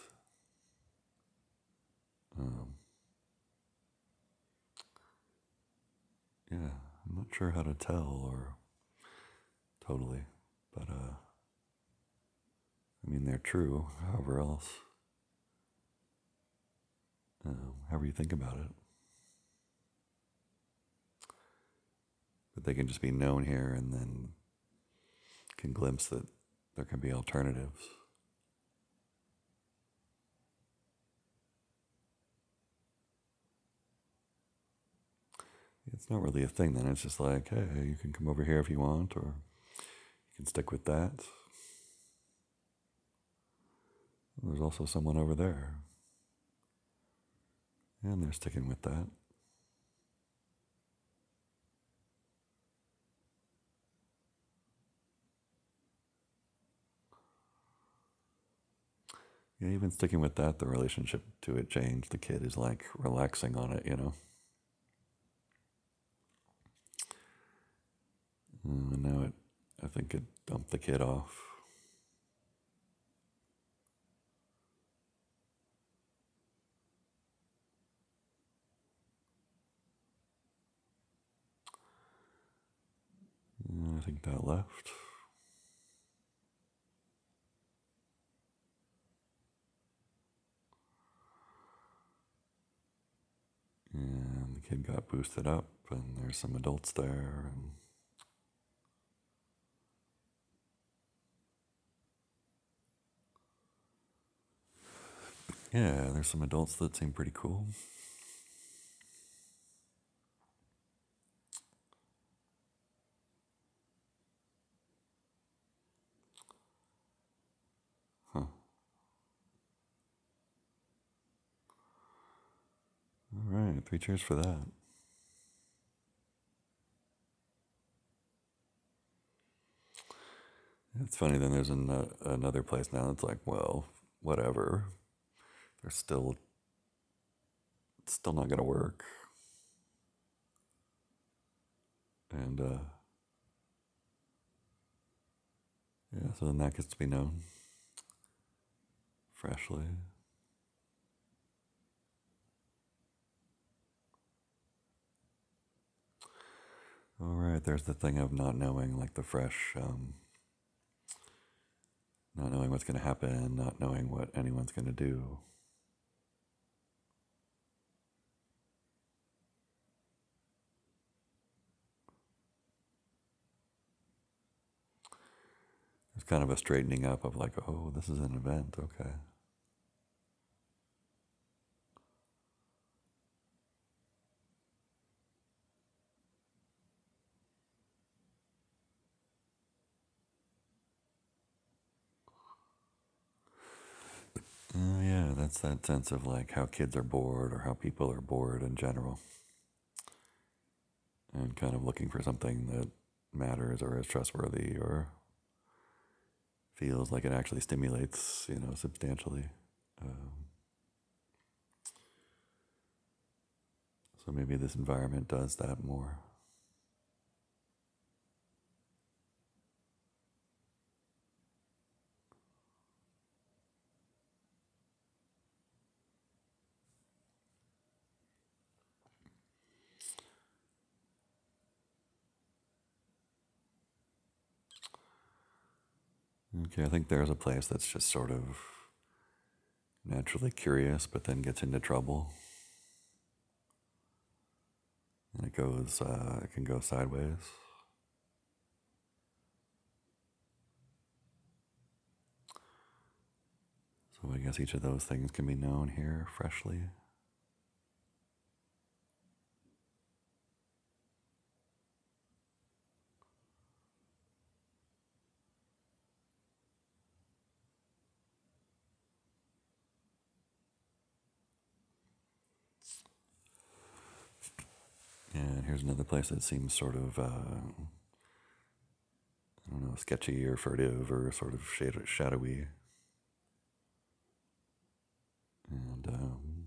Um, yeah, I'm not sure how to tell or totally, but uh, I mean they're true. However else, um, however you think about it, but they can just be known here, and then can glimpse that there can be alternatives. It's not really a thing then, it's just like, hey, you can come over here if you want, or you can stick with that. There's also someone over there. And they're sticking with that. Yeah, even sticking with that, the relationship to it changed. The kid is like relaxing on it, you know. And now it, I think it dumped the kid off. And I think that left. And the kid got boosted up, and there's some adults there. And yeah, there's some adults that seem pretty cool. Huh. All right, three cheers for that. It's funny, then there's an, uh, another place now that's like, well, whatever. They're still, it's still not going to work. And, uh, yeah, so then that gets to be known freshly. All right, there's the thing of not knowing, like the fresh, um, not knowing what's going to happen, not knowing what anyone's going to do. It's kind of a straightening up of like, oh, this is an event, okay. Uh, yeah, that's that sense of like how kids are bored or how people are bored in general. And kind of looking for something that matters or is trustworthy or feels like it actually stimulates, you know, substantially. Um, so maybe this environment does that more. Okay, I think there's a place that's just sort of naturally curious, but then gets into trouble. And it goes, uh, it can go sideways. So I guess each of those things can be known here freshly. And here's another place that seems sort of, uh, I don't know, sketchy or furtive or sort of shadowy. And um,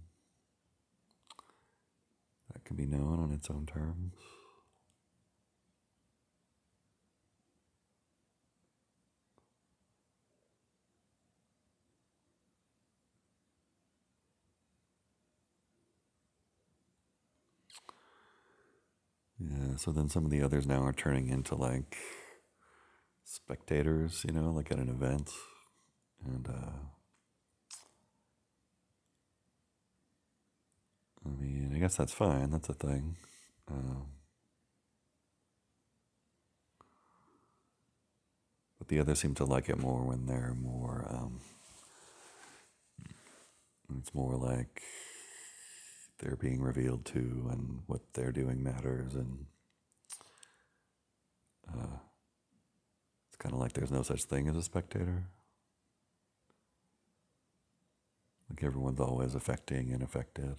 that can be known on its own terms. Yeah, so then some of the others now are turning into like spectators, you know, like at an event. And uh, I mean, I guess that's fine, that's a thing. Um, but the others seem to like it more when they're more, um, it's more like they're being revealed to, and what they're doing matters, and uh, it's kind of like there's no such thing as a spectator. Like everyone's always affecting and affected.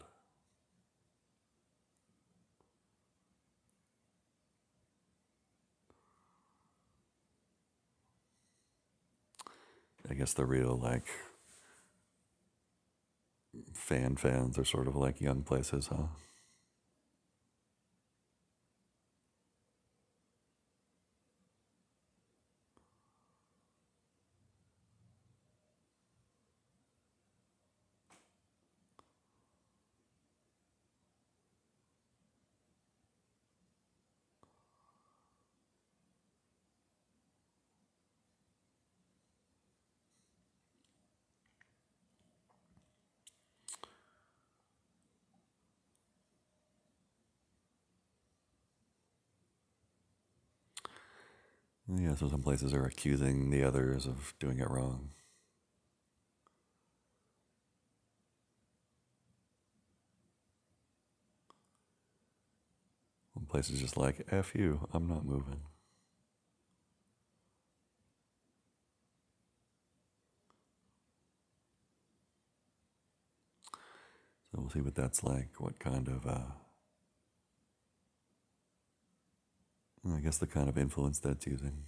I guess the real like Fan fans are sort of like young places, huh? Yeah, so some places are accusing the others of doing it wrong. One place is just like, F you, I'm not moving. So we'll see what that's like, what kind of... Uh, I guess the kind of influence that's using.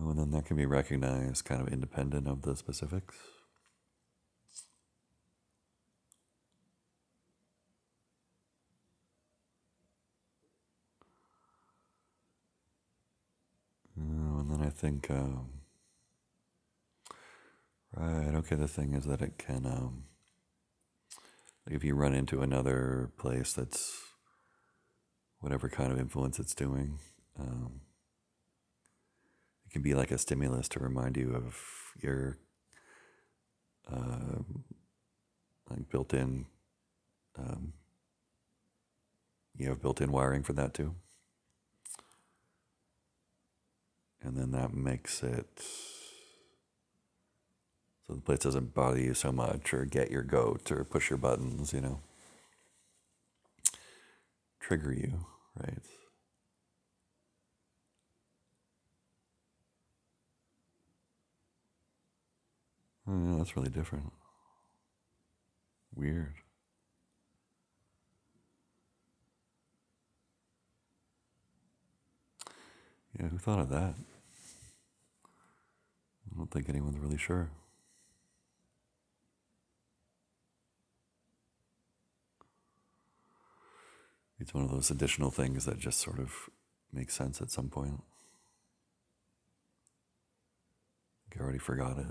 Oh, and then that can be recognized kind of independent of the specifics. Oh, and then I think, um, right, okay, the thing is that it can... Um, if you run into another place that's whatever kind of influence it's doing, um, it can be like a stimulus to remind you of your uh, like built-in, um, you have built-in wiring for that too. And then that makes it so the place doesn't bother you so much, or get your goat, or push your buttons, you know. Trigger you, right? Oh, no, that's really different. Weird. Yeah, who thought of that? I don't think anyone's really sure. It's one of those additional things that just sort of makes sense at some point. I already forgot it.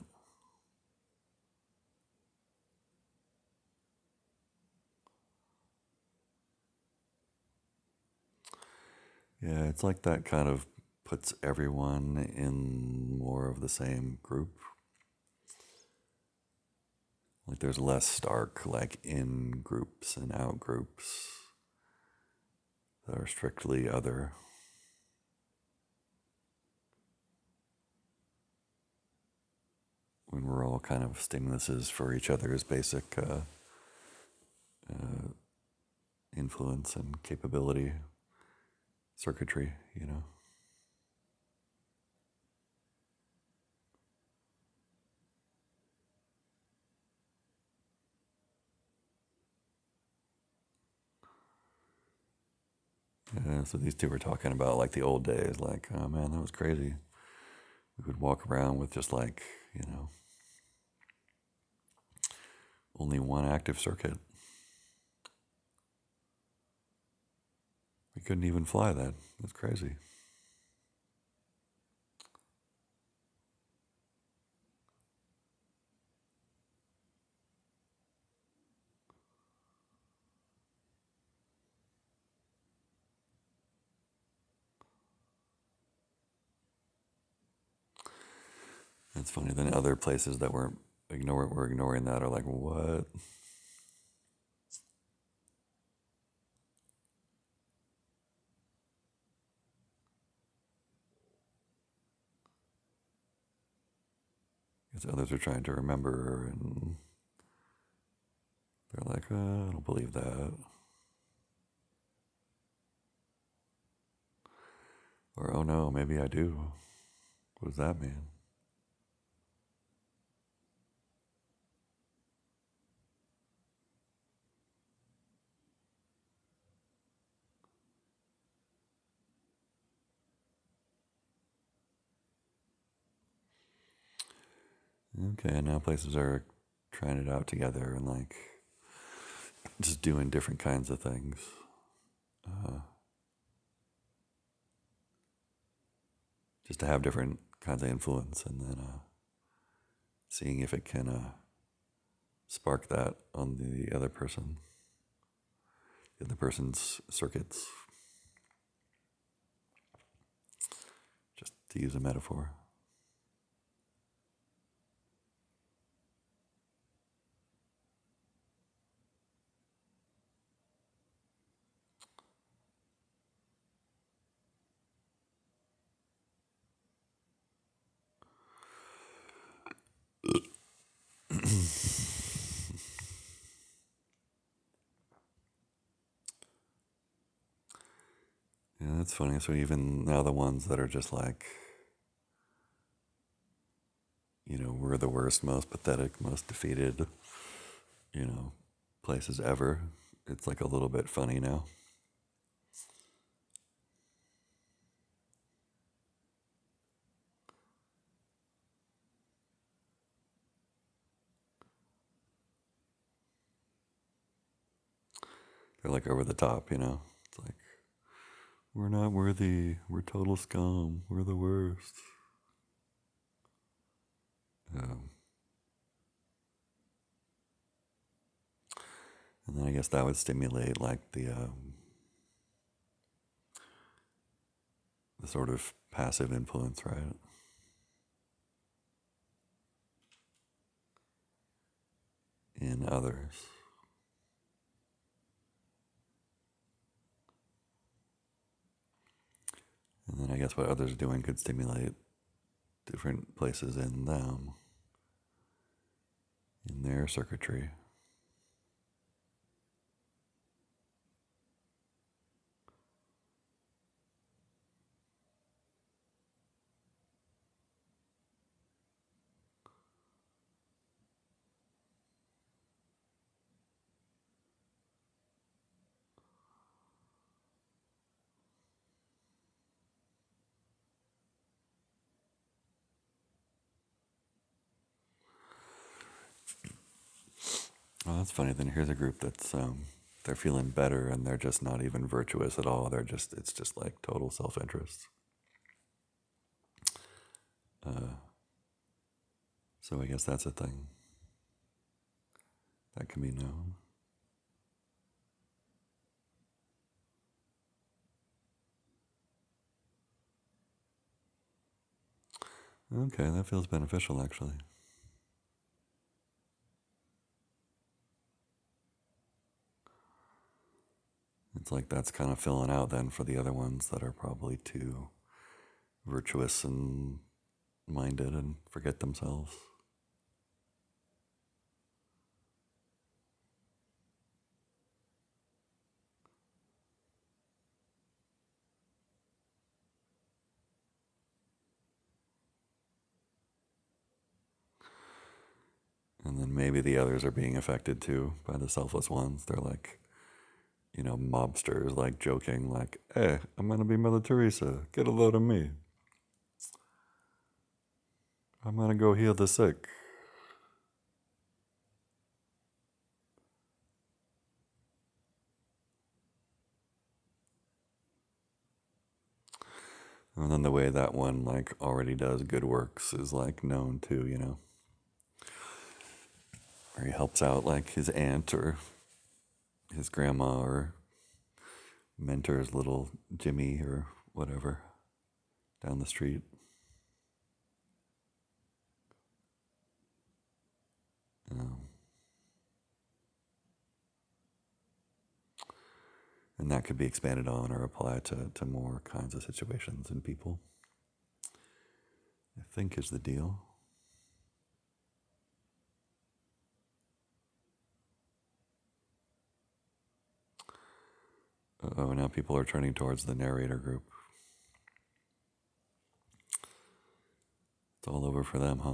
Yeah, it's like that kind of puts everyone in more of the same group. Like there's less stark like in groups and out groups that are strictly other. When we're all kind of stimuluses for each other's basic uh, uh, influence and capability, circuitry, you know. Uh, so these two were talking about like the old days, like, oh man, that was crazy. We would walk around with just like, you know, only one active circuit. We couldn't even fly that. That's crazy. It's funny, then other places that we're ignoring, we're ignoring that are like, what? Because others are trying to remember and they're like, oh, I don't believe that. Or, oh no, maybe I do. What does that mean? Okay, and now places are trying it out together and like just doing different kinds of things. Uh, just to have different kinds of influence, and then uh, seeing if it can uh, spark that on the other person, the other person's circuits. Just to use a metaphor. Yeah, that's funny. So even now the ones that are just like, you know, we're the worst, most pathetic, most defeated, you know, places ever. It's like a little bit funny now. They're like over the top, you know. It's like, we're not worthy. We're total scum. We're the worst. Um, and then I guess that would stimulate like the um, the sort of passive influence, right? In others. And then I guess what others are doing could stimulate different places in them, in their circuitry. Oh, that's funny. Then here's a group that's, um, they're feeling better and they're just not even virtuous at all. They're just, it's just like total self-interest. Uh, so I guess that's a thing that can be known. Okay, that feels beneficial actually. It's like that's kind of filling out then for the other ones that are probably too virtuous and minded and forget themselves. And then maybe the others are being affected too by the selfless ones. They're like, you know, mobsters, like, joking, like, hey, I'm going to be Mother Teresa. Get a load of me. I'm going to go heal the sick. And then the way that one, like, already does good works is, like, known too, you know. Or he helps out, like, his aunt or his grandma or mentors little Jimmy or whatever down the street. Um, and that could be expanded on or applied to, to more kinds of situations and people, I think, is the deal. Uh-oh, now people are turning towards the narrator group. It's all over for them, huh?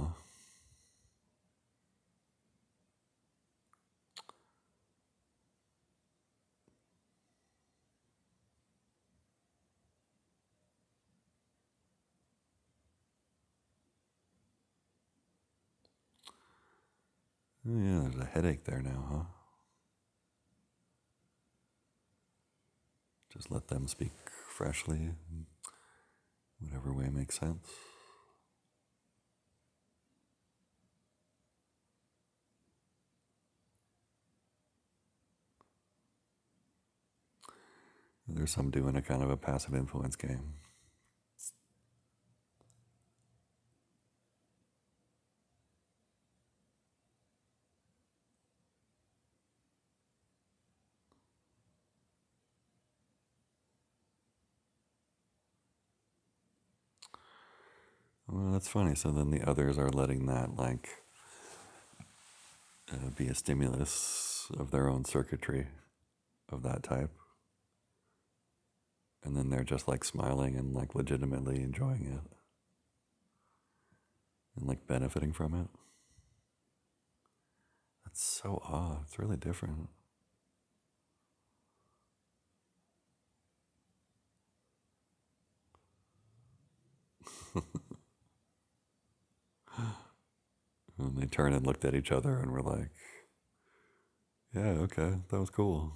Oh, yeah, there's a headache there now, huh? Just let them speak freshly, in whatever way makes sense. There's some doing a kind of a passive influence game. Well, that's funny. So then the others are letting that, like, uh, be a stimulus of their own circuitry of that type. And then they're just, like, smiling and, like, legitimately enjoying it. And, like, benefiting from it. That's so odd. It's really different. And they turned and looked at each other and were like, yeah, okay, that was cool.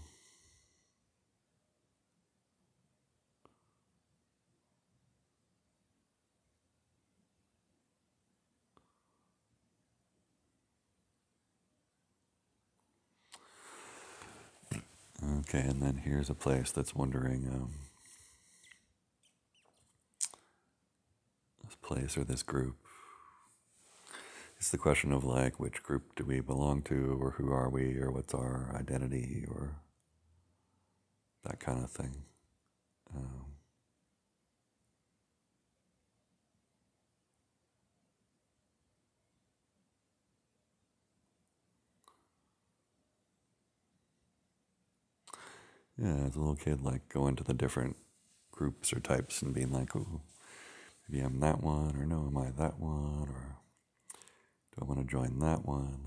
Okay, and then here's a place that's wondering, um, this place or this group. It's the question of, like, which group do we belong to, or who are we, or what's our identity, or that kind of thing. Um, yeah, as a little kid, like, going to the different groups or types and being like, oh, maybe I'm that one, or no, am I that one, or do I want to join that one?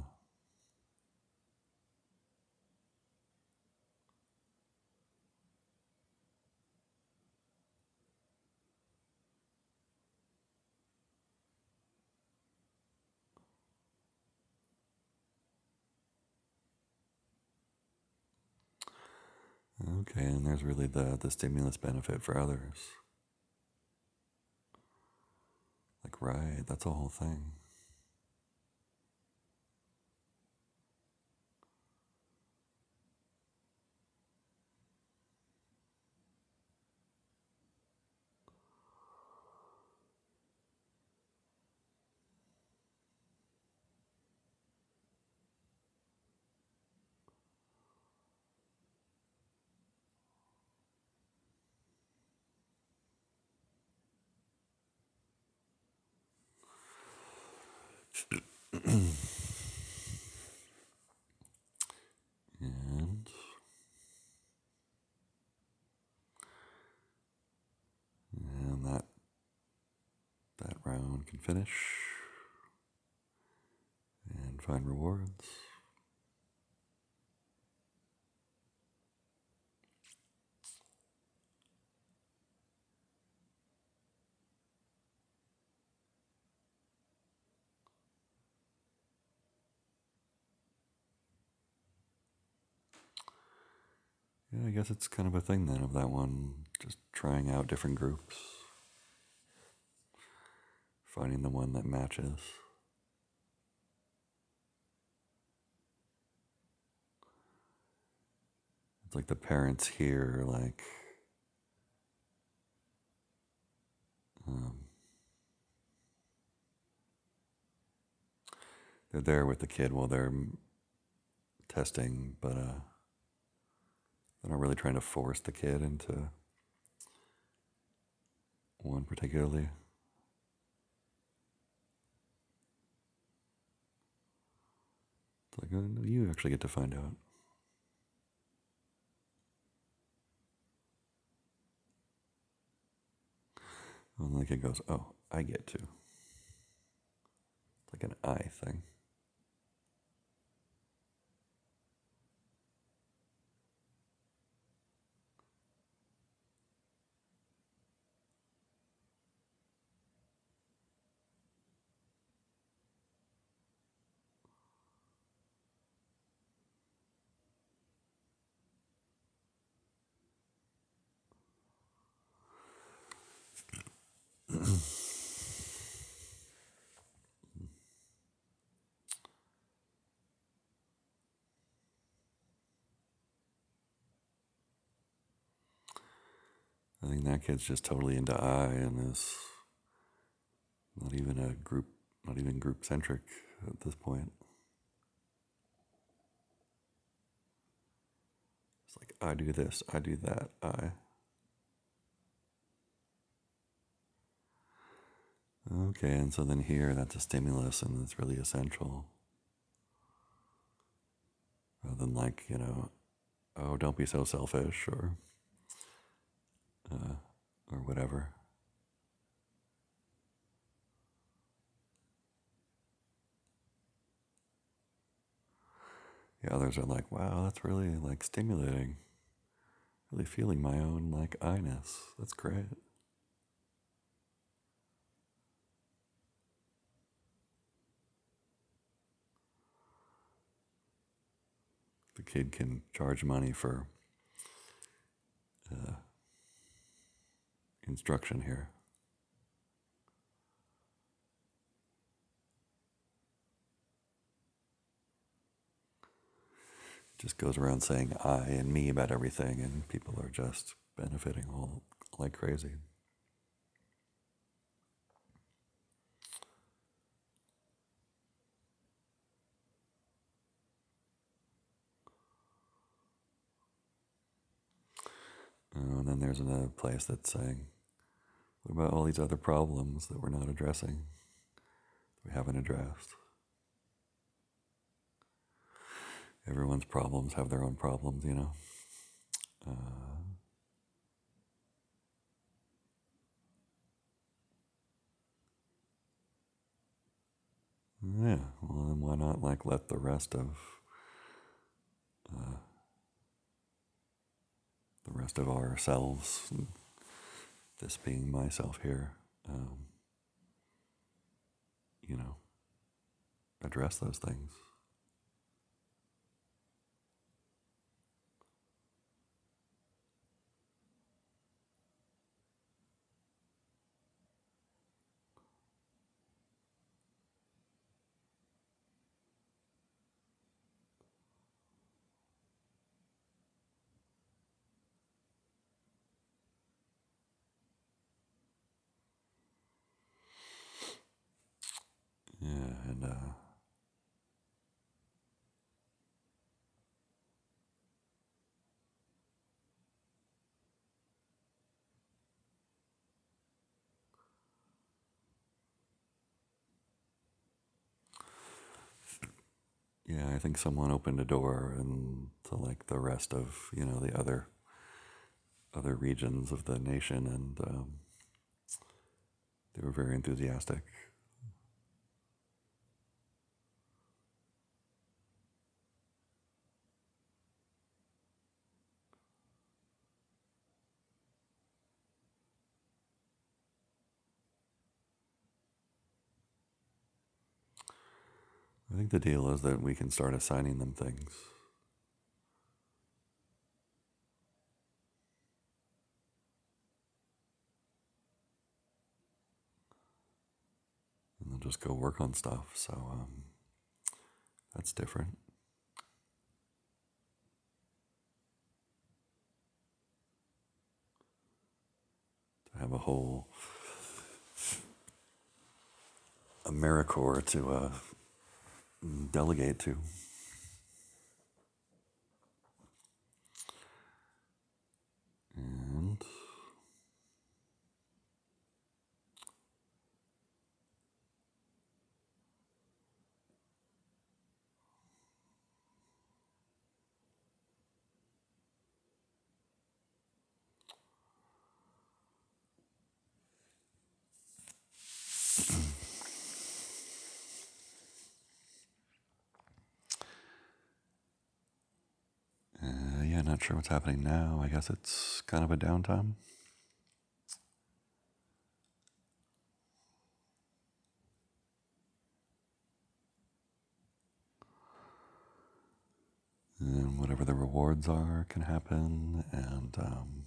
Okay, and there's really the, the stimulus benefit for others. Like, right, that's a whole thing. And and that that round can finish and find rewards. Yeah, I guess it's kind of a thing then of that one, just trying out different groups, finding the one that matches. It's like the parents here, like, um, they're there with the kid while they're testing, but uh, they're not really trying to force the kid into one particularly. It's like, oh, you actually get to find out. And the kid goes, oh, I get to. It's like an I thing. I think that kid's just totally into I and is not even a group, not even group centric at this point. It's like, I do this, I do that, I. Okay, and so then here, that's a stimulus and it's really essential. Rather than like, you know, oh, don't be so selfish or uh, or whatever. The others are like, wow, that's really like stimulating. Really feeling my own like I-ness. That's great. The kid can charge money for uh, instruction here. Just goes around saying I and me about everything, and people are just benefiting all like crazy. Uh, and then there's another place that's saying, what about all these other problems that we're not addressing, that we haven't addressed? Everyone's problems have their own problems, you know? Uh, yeah, well then why not like let the rest of uh, the rest of ourselves, this being myself here, um, you know, address those things. Yeah, I think someone opened a door and to like the rest of, you know, the other other regions of the nation, and um, they were very enthusiastic. I think the deal is that we can start assigning them things. just go work on stuff. So um, that's different. To have a whole AmeriCorps to uh, delegate to. And not sure what's happening now. I guess it's kind of a downtime. And whatever the rewards are can happen, and um,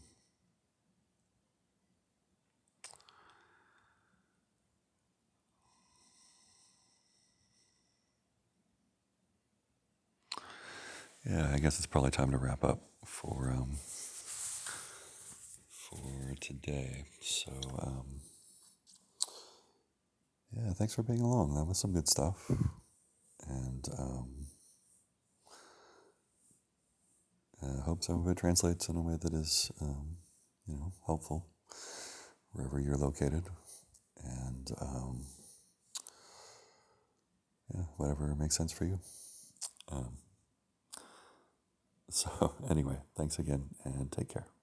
yeah, I guess it's probably time to wrap up for um, for today. So um, yeah, thanks for being along. That was some good stuff, and um, I hope some of it translates in a way that is um, you know, helpful wherever you're located, and um, yeah, whatever makes sense for you. Um, So anyway, thanks again and take care.